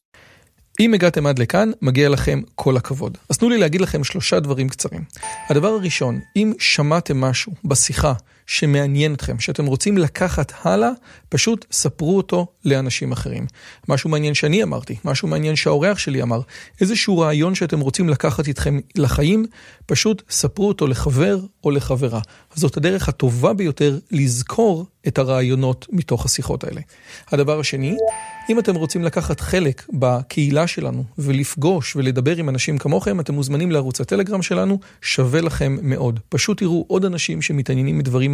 אם הגעתם עד לכאן, מגיע לכם כל הכבוד. אז תנו לי להגיד לכם שלושה דברים קצרים. הדבר הראשון, אם שמעתם משהו בשיחה שמעניין אתכם, שאתם רוצים לקחת הלאה, פשוט ספרו אותו לאנשים אחרים. משהו מעניין שאני אמרתי, משהו מעניין שהאורח שלי אמר, איזשהו רעיון שאתם רוצים לקחת איתכם לחיים, פשוט ספרו אותו לחבר או לחברה. זאת הדרך הטובה ביותר לזכור את הרעיונות מתוך השיחות האלה. הדבר השני, אם אתם רוצים לקחת חלק בקהילה שלנו ולפגוש ולדבר עם אנשים כמוכם, אתם מוזמנים לערוץ הטלגרם שלנו, שווה לכם מאוד. פשוט תראו עוד אנשים שמתעניינים מדברים